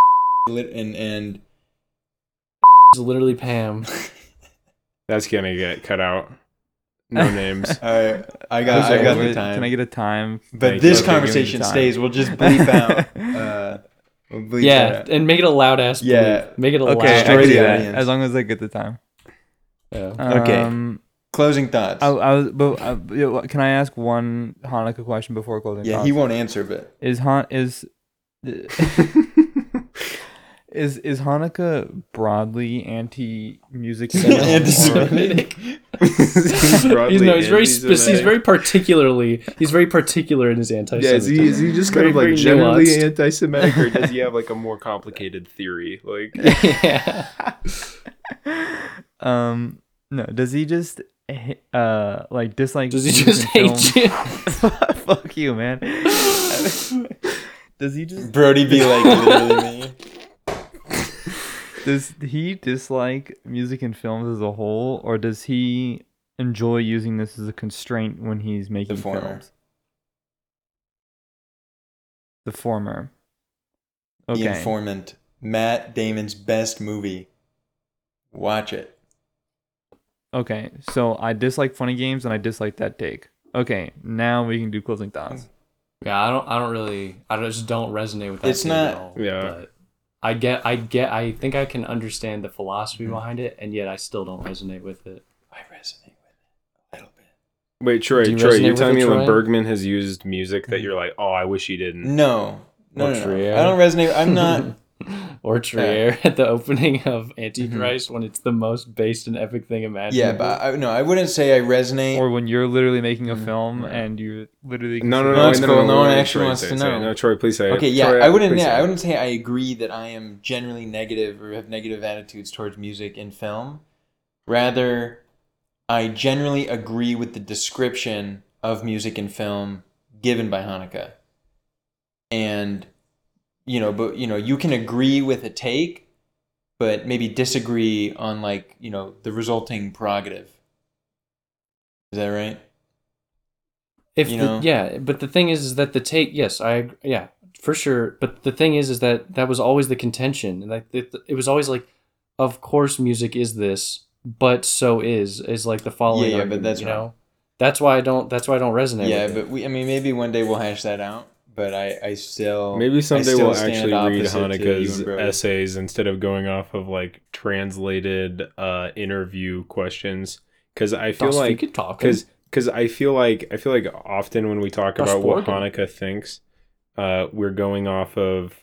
literally Pam. That's gonna get cut out. No names. Alright, I got the time. Can I get a time? But this conversation stays. We'll just bleep out. And make it a loud ass. Yeah, bleep. Make it a loud. Story to the audience. As long as I get the time. Yeah. Okay. Closing thoughts. Can I ask one Haneke question before closing thoughts? Yeah, he won't answer, but... Is Is Haneke broadly anti-music? Anti-Semitic. He's very particular in his anti-Semitism. Yeah, is he just kind of like generally anti-Semitic, or does he have like a more complicated theory? Like, yeah. No. Does he just like dislike? Does he just hate you? Fuck you, man. Does he just Brody be like literally me? Does he dislike music and films as a whole, or does he enjoy using this as a constraint when he's making films? The former. Okay. The Informant. Matt Damon's best movie. Watch it. Okay, so I dislike Funny Games and I dislike that take. Okay, now we can do closing thoughts. Yeah, I just don't resonate with that. It's not. At all, yeah. But I think I can understand the philosophy behind it, and yet I still don't resonate with it. I resonate with it a little bit. Wait, Troy, you're telling me when Bergman has used music that you're like, oh, I wish he didn't. No. I don't resonate. I'm not. Or Trier at the opening of Antichrist when it's the most based and epic thing imaginable. Yeah, but I wouldn't say I resonate. Or when you're literally making a film and you're literally No one actually wants to know. No, Troy, please say it. Okay, yeah, Troy, I wouldn't say I agree that I am generally negative or have negative attitudes towards music and film. Rather, I generally agree with the description of music and film given by Haneke. And you can agree with a take, but maybe disagree on the resulting prerogative. Is that right? But the thing is that the take, for sure. But the thing is that that was always the contention, and it was always like, of course, music is this, but so is like the following. Yeah, argument, but that's right. That's why I don't. That's why I don't resonate. Yeah, with but it. Maybe one day we'll hash that out. But maybe someday we'll actually read Haneke's essays instead of going off of like translated interview questions, because I feel like I feel like often when we talk about what Haneke thinks, we're going off of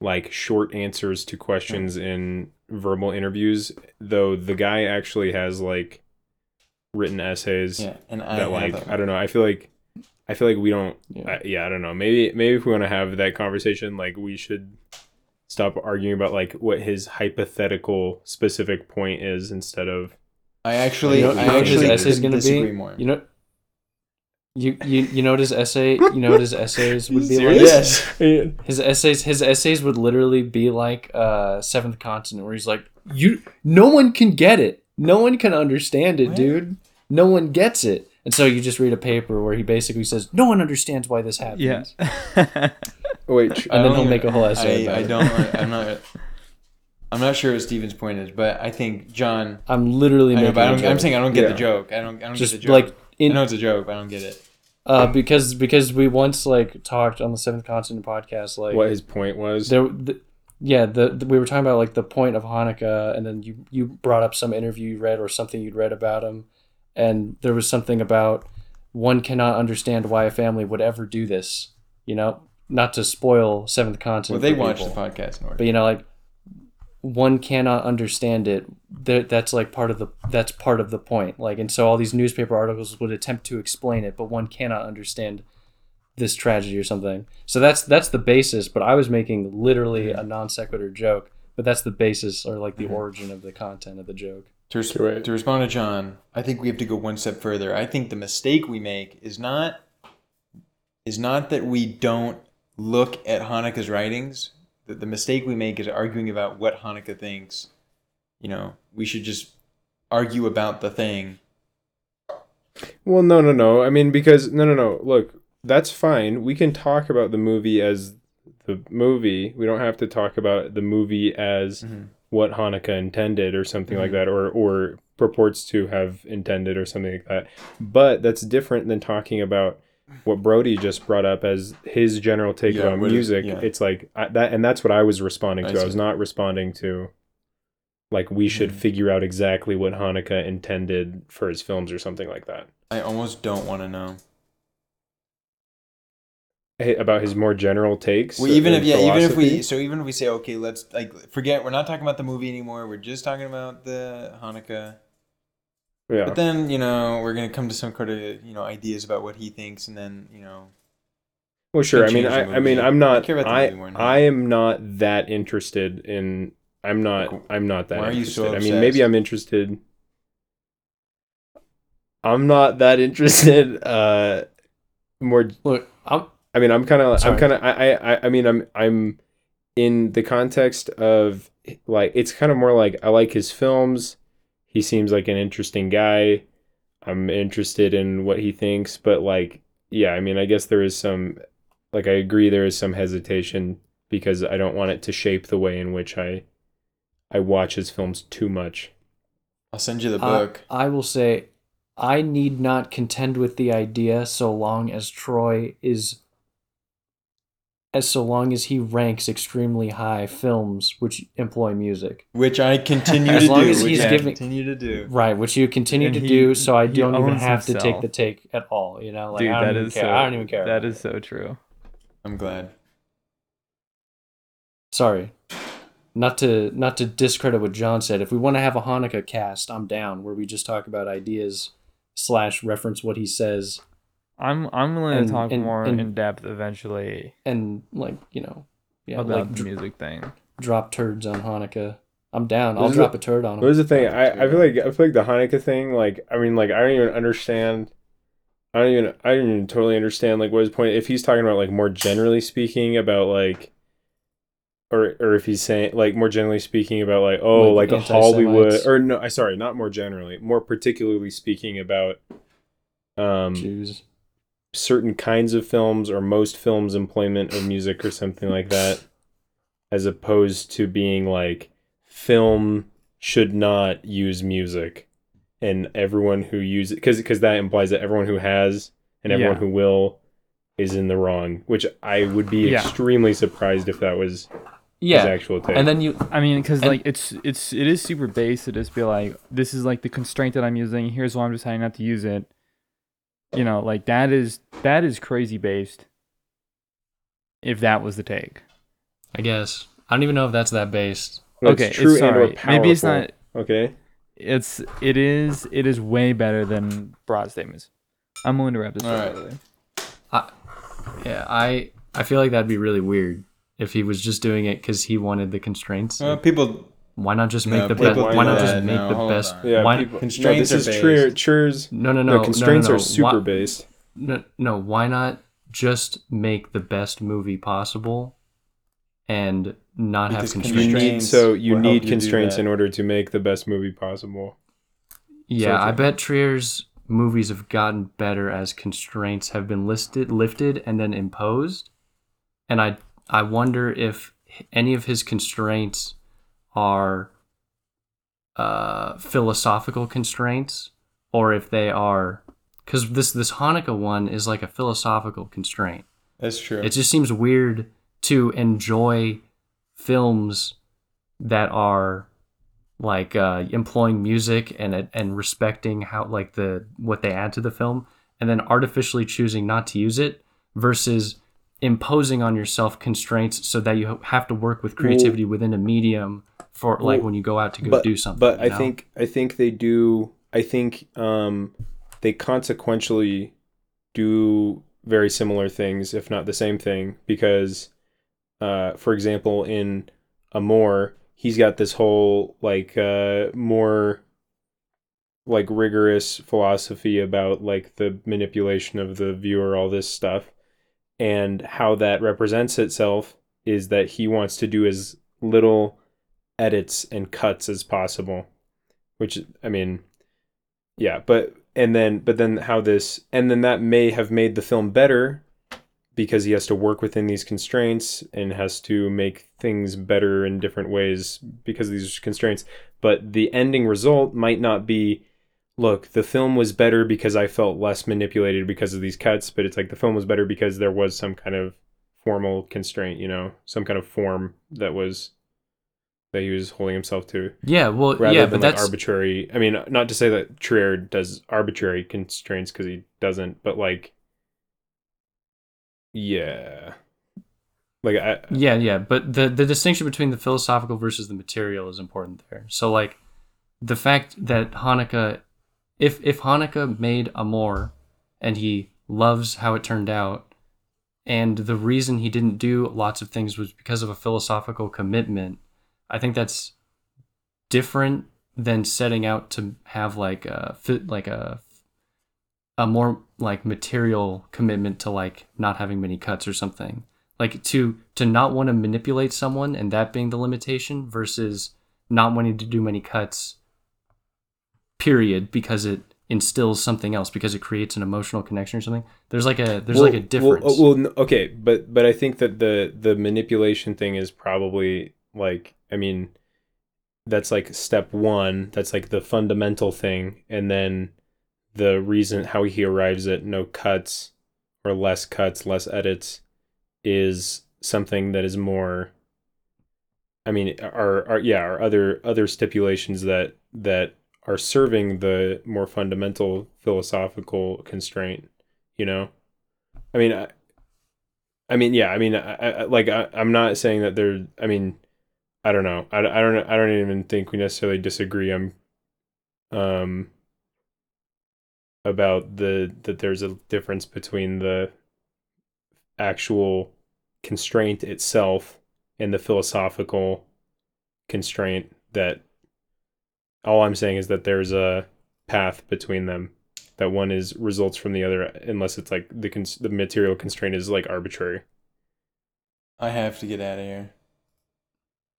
like short answers to questions in verbal interviews, though the guy actually has like written essays I don't know. I feel like we don't. Yeah. I don't know. Maybe if we want to have that conversation, like we should stop arguing about like what his hypothetical specific point is instead of. I actually going to be more. You know what his essay. You know what his essays would be like. Yes. His essays would literally be like Seventh Continent, where he's like, no one can get it. No one can understand it, dude. No one gets it. And so you just read a paper where he basically says, no one understands why this happens. Yeah. Wait, and then he'll make a whole essay about it. I'm not sure what Stephen's point is, but I think John... I'm saying I don't get the joke. I don't get the joke. I know it's a joke, but I don't get it. Because we once talked on the Seventh Continent podcast... what his point was? We were talking about the point of Haneke, and then you brought up some interview you read or something you'd read about him. And there was something about one cannot understand why a family would ever do this, not to spoil Seventh Continent. Well, they watched the podcast. But, one cannot understand it. That's part of the point. And so all these newspaper articles would attempt to explain it, but one cannot understand this tragedy or something. So that's the basis. But I was making literally a non sequitur joke, but that's the basis or the origin of the content of the joke. To respond to John, I think we have to go one step further. I think the mistake we make is not that we don't look at Haneke's writings. The mistake we make is arguing about what Haneke thinks. We should just argue about the thing. Well, no. I mean, because no. Look, that's fine. We can talk about the movie as the movie. We don't have to talk about the movie as. Mm-hmm. What Haneke intended or something like that, or purports to have intended or something like that. But that's different than talking about what Brody just brought up as his general take on music. Yeah. It's that's what I was responding to. I was not responding to we should figure out exactly what Haneke intended for his films or something like that. I almost don't want to know. about his more general takes. Well, even if we say, okay, let's forget, we're not talking about the movie anymore. We're just talking about the Haneke. Yeah. But then, we're going to come to some kind of, ideas about what he thinks, and then, Well, sure. I'm not that interested. Maybe I'm interested. I'm not that interested. I'm in the context of it's kind of more I like his films. He seems like an interesting guy. I'm interested in what he thinks, but I guess there is some. I agree there is some hesitation because I don't want it to shape the way in which I watch his films too much. I'll send you the book. I will say I need not contend with the idea so long as he ranks extremely high films which employ music. Which I continue to do. Which you continue to do, so I don't even have to take the take at all. Dude, I don't even care. That is so true. I'm glad. Sorry. Not to discredit what John said. If we want to have a Haneke cast, I'm down, where we just talk about ideas / reference what he says. I'm willing to talk more in depth eventually. And about the music thing. Drop turds on Haneke. I'm down. I'll drop a turd on him. There's the thing. I feel like the Haneke thing, I don't even totally understand what his point, if he's talking about more generally speaking about or if he's saying more generally speaking about a Hollywood or no, sorry, not more generally, more particularly speaking about Jews, certain kinds of films or most films' employment of music or something like that, as opposed to being film should not use music, and everyone who uses because that implies that everyone who has and everyone who will is in the wrong, which I would be extremely surprised if that was his actual take. And then it is super base to just be this is the constraint that I'm using, here's why I'm deciding not to use it. That is crazy based. If that was the take, I guess I don't even know if that's that based. Well, okay, it's true and powerful. Maybe it's not. Okay, it is way better than broad statements. I'm willing to wrap this up. All right. I feel that'd be really weird if he was just doing it because he wanted the constraints. People. Why not just make the best? Why not just make the best? Constraints are based. No, constraints are super based. No, why not just make the best movie possible and not have constraints? You need constraints in order to make the best movie possible. Yeah, I bet Trier's movies have gotten better as constraints have been lifted and then imposed. And I wonder if any of his constraints are philosophical constraints, or if they are, because this Haneke one is a philosophical constraint. That's true. It just seems weird to enjoy films that are employing music and respecting how what they add to the film, and then artificially choosing not to use it versus imposing on yourself constraints so that you have to work with creativity within a medium for when you go out to do something. But I think they do. I think they consequentially do very similar things, if not the same thing, because, for example, in Amour, he's got this whole more rigorous philosophy about the manipulation of the viewer, all this stuff, and how that represents itself is that he wants to do as little edits and cuts as possible, which but then that may have made the film better because he has to work within these constraints and has to make things better in different ways because of these constraints. But the ending result might not be, look, the film was better because I felt less manipulated because of these cuts, but it's the film was better because there was some kind of formal constraint, some kind of form that he was holding himself to. Yeah, well, rather than that's arbitrary. Not to say that Trier does arbitrary constraints because he doesn't, but Yeah. But the distinction between the philosophical versus the material is important there. So, like, the fact that Haneke, if Haneke made Amour and he loves how it turned out, and the reason he didn't do lots of things was because of a philosophical commitment, I think that's different than setting out to have a more like material commitment to like not having many cuts or something. Like to not want to manipulate someone and that being the limitation versus not wanting to do many cuts, period, because it instills something else, because it creates an emotional connection or something. There's a difference. But I think that the manipulation thing is probably like, I mean, that's like step one. That's like the fundamental thing. And then the reason how he arrives at no cuts or less cuts, less edits, is something that is more, I mean, are other stipulations that are serving the more fundamental philosophical constraint, you know? I mean, I'm not saying that they're, I mean, I don't know. I don't even think we necessarily disagree about that there's a difference between the actual constraint itself and the philosophical constraint. That all I'm saying is that there's a path between them, that one is results from the other, unless it's like the material constraint is like arbitrary. I have to get out of here.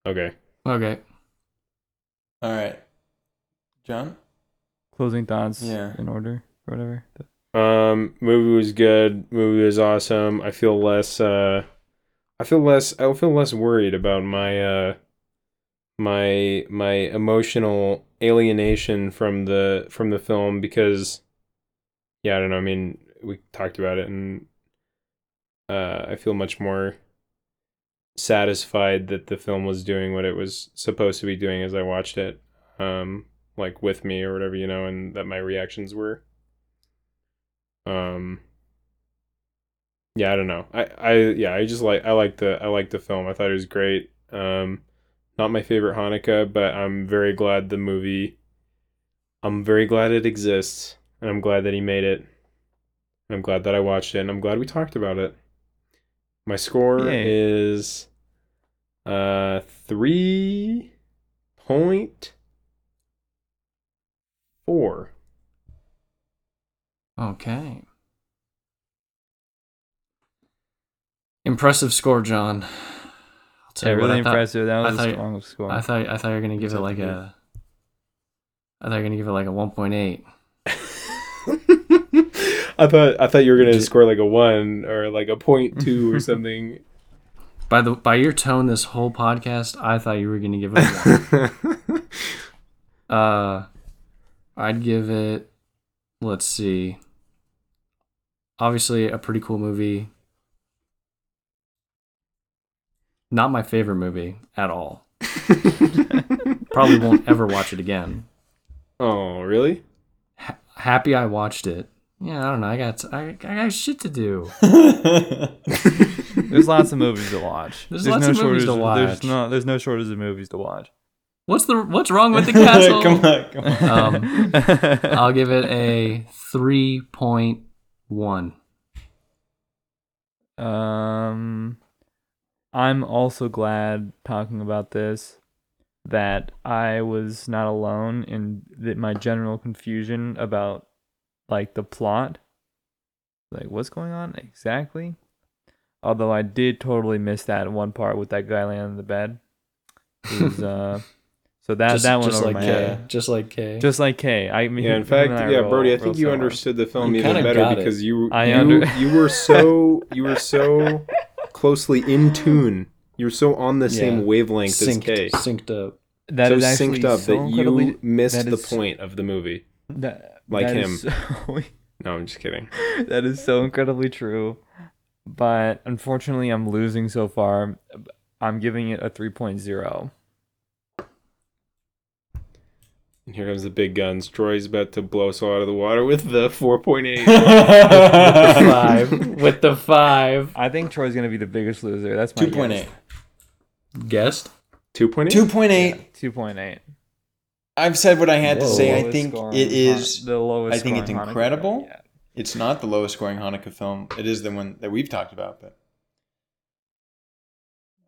Okay. All right. John? Closing thoughts in order or whatever. Movie was good. Movie was awesome. I feel less worried about my emotional alienation from the film, because I don't know. I mean, we talked about it, and I feel much more satisfied that the film was doing what it was supposed to be doing as I watched it, like with me or whatever, you know, and that my reactions were. I don't know. I liked the film. I thought it was great. Not my favorite Haneke, but I'm very glad it exists, and I'm glad that he made it, and I'm glad that I watched it, and I'm glad we talked about it. My score is 3.4. Okay. Impressive score, John. I'll tell you really impressive. That was a strong score. I thought you were gonna give it like a 1.8. I thought you were gonna score like a 1 or like a 0.2 or something. By your tone this whole podcast, I thought you were gonna give it a 1. I'd give it, let's see. Obviously a pretty cool movie. Not my favorite movie at all. Probably won't ever watch it again. Oh, really? Happy I watched it. Yeah, I don't know. I got shit to do. There's lots of movies to watch. There's no shortage of movies to watch. What's wrong with The Castle? Come on. I'll give it a 3.1. I'm also glad, talking about this, that I was not alone in that my general confusion about like the plot, like what's going on exactly. Although I did totally miss that one part with that guy laying on the bed. So that one over my head. Just like K. I mean, yeah, in fact, Brody, I think you understood the film even better because you were so closely in tune. You're so on the same wavelength as K. Synced up. That so is actually synced up so that you missed the point of the movie. No, I'm just kidding. That is so incredibly true. But unfortunately, I'm losing so far. I'm giving it a 3.0. And here comes the big guns. Troy's about to blow us all out of the water with the 4.8. With the 5. I think Troy's going to be the biggest loser. That's my 2.8. Guessed? 2.8? 2.8. 2.8. I've said what I had to say. I think it is... The lowest. I think it's incredible. It's not the lowest scoring Haneke film. It is the one that we've talked about, but...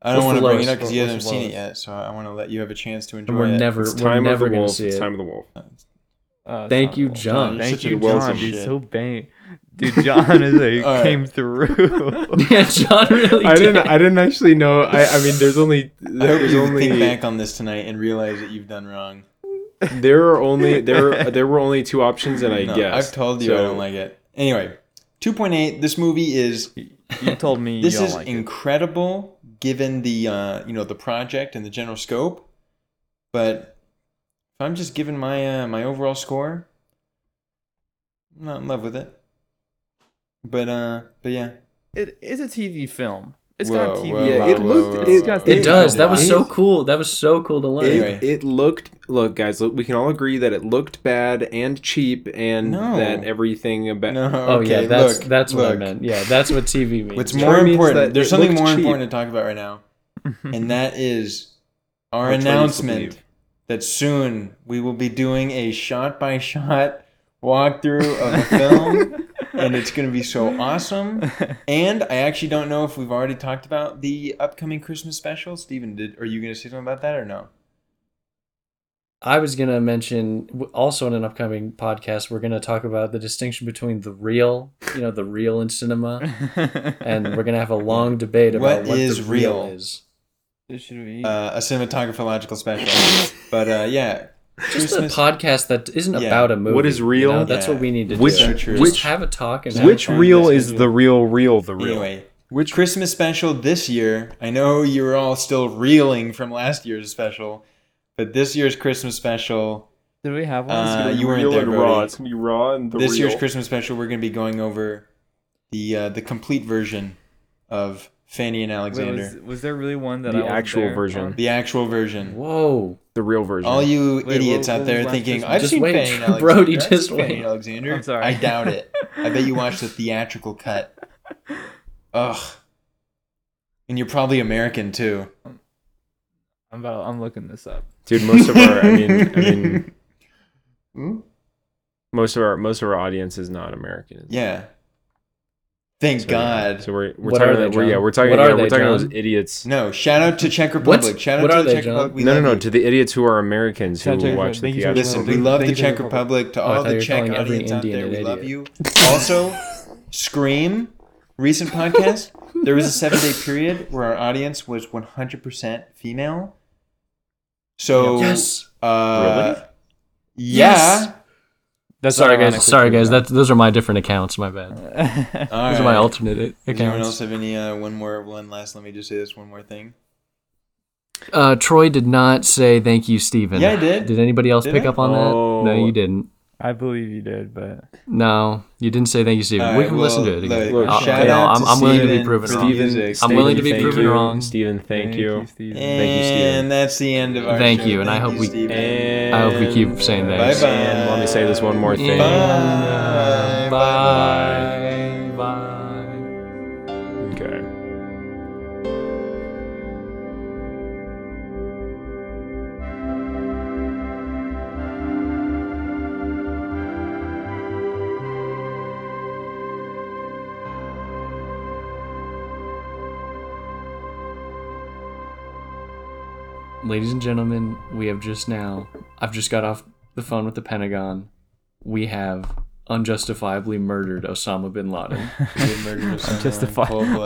I don't want to bring it up because you haven't seen it yet, so I want to let you have a chance to enjoy it. We're never going to see it. It's Time of the Wolf. Thank you, John. Thank you, John. Dude, so bang. Dude, John is a came through. Yeah, John really. I didn't actually know. I mean, there's only. I hope you think back on this tonight and realize that you've done wrong. There were only two options, and I guessed. I've told you I don't like it. Anyway, 2.8. This movie is. You told me. This is incredible. Given the the project and the general scope, but if I'm just giving my my overall score, I'm not in love with it. But yeah, it is a TV film. It's got TV. It does. That was so cool. That was so cool to learn. Look, guys, we can all agree that it looked bad and cheap, and that everything about. That's what I meant. Yeah, that's what TV means. What's more important? There's something more important to talk about right now, and that is our announcement that soon we will be doing a shot-by-shot walkthrough of a film. And it's going to be so awesome. And I actually don't know if we've already talked about the upcoming Christmas special. Stephen, are you going to say something about that or no? I was going to mention also in an upcoming podcast, we're going to talk about the distinction between the real in cinema. And we're going to have a long debate about what is the real is. This should be a cinematographologically special. But yeah. Just a podcast that isn't about a movie. What is real? That's what we need to do. Just have a talk. And which real is the real the real? Anyway, which Christmas special this year, I know you're all still reeling from last year's special, but this year's Christmas special... Did we have one? You weren't there, Brody. It's going to be raw and the real. This year's Christmas special, we're going to be going over the complete version of Fanny and Alexander. Wait, was there really one that the actual version? The actual version. Whoa. The real version. All you idiots out there thinking, I've seen Fanny and Alexander. Brody, just Fanny and Alexander. I'm sorry. I doubt it. I bet you watched the theatrical cut. Ugh. And you're probably American, too. I'm looking this up. Dude, most of our... Most of our audience is not American. Yeah. Thank God. So we're talking about those idiots. No, shout out to Czech Republic. Shout out to the Czech Republic. No, to the idiots who are Americans who watch the theater. Listen, we love the Czech Republic. To all the Czech audience out there, we love you. Also, Scream, recent podcast. There was a 7-day period where our audience was 100% female. So, yes. Really? Yeah. Yes. Sorry guys. Those are my different accounts. My bad. Those are my alternate accounts. Does anyone else have any Let me just say this one more thing. Troy did not say thank you, Stephen. Yeah, I did. Did anybody else pick up on that? No, you didn't. I believe you did, but no, you didn't say thank you, Stephen. Right, we can listen to it again. I'm willing to be proven wrong. I'm willing to be proven wrong. Stephen, thank you. Thank you, Stephen. And that's the end of our show. You, and I hope we keep saying that. Bye-bye. And let me say this one more thing. Bye. Bye. Bye. Bye. Ladies and gentlemen, we have I've just got off the phone with the Pentagon. We have unjustifiably murdered Osama bin Laden.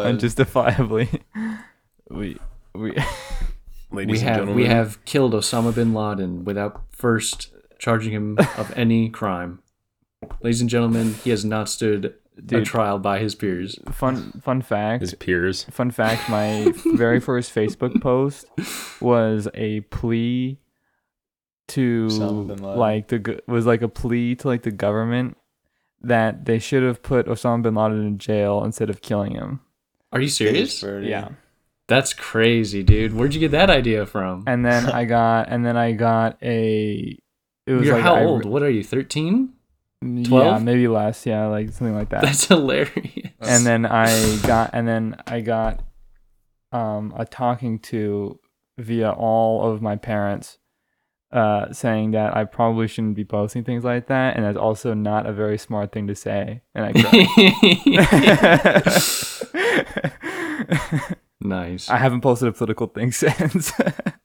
Unjustifiably. We have killed Osama bin Laden without first charging him of any crime. Ladies and gentlemen, he has not stood a trial by his peers. Fun fact. His peers. Fun fact, my very first Facebook post was a plea to like the government that they should have put Osama bin Laden in jail instead of killing him. Are you serious? Yeah. That's crazy, dude. Where'd you get that idea from? And then I got It was like, how old? What are you, 13? 12? Yeah, maybe less. Yeah, like something like that. That's hilarious. And then I got a talking to via all of my parents, saying that I probably shouldn't be posting things like that, and that's also not a very smart thing to say. And I cried. Nice. I haven't posted a political thing since.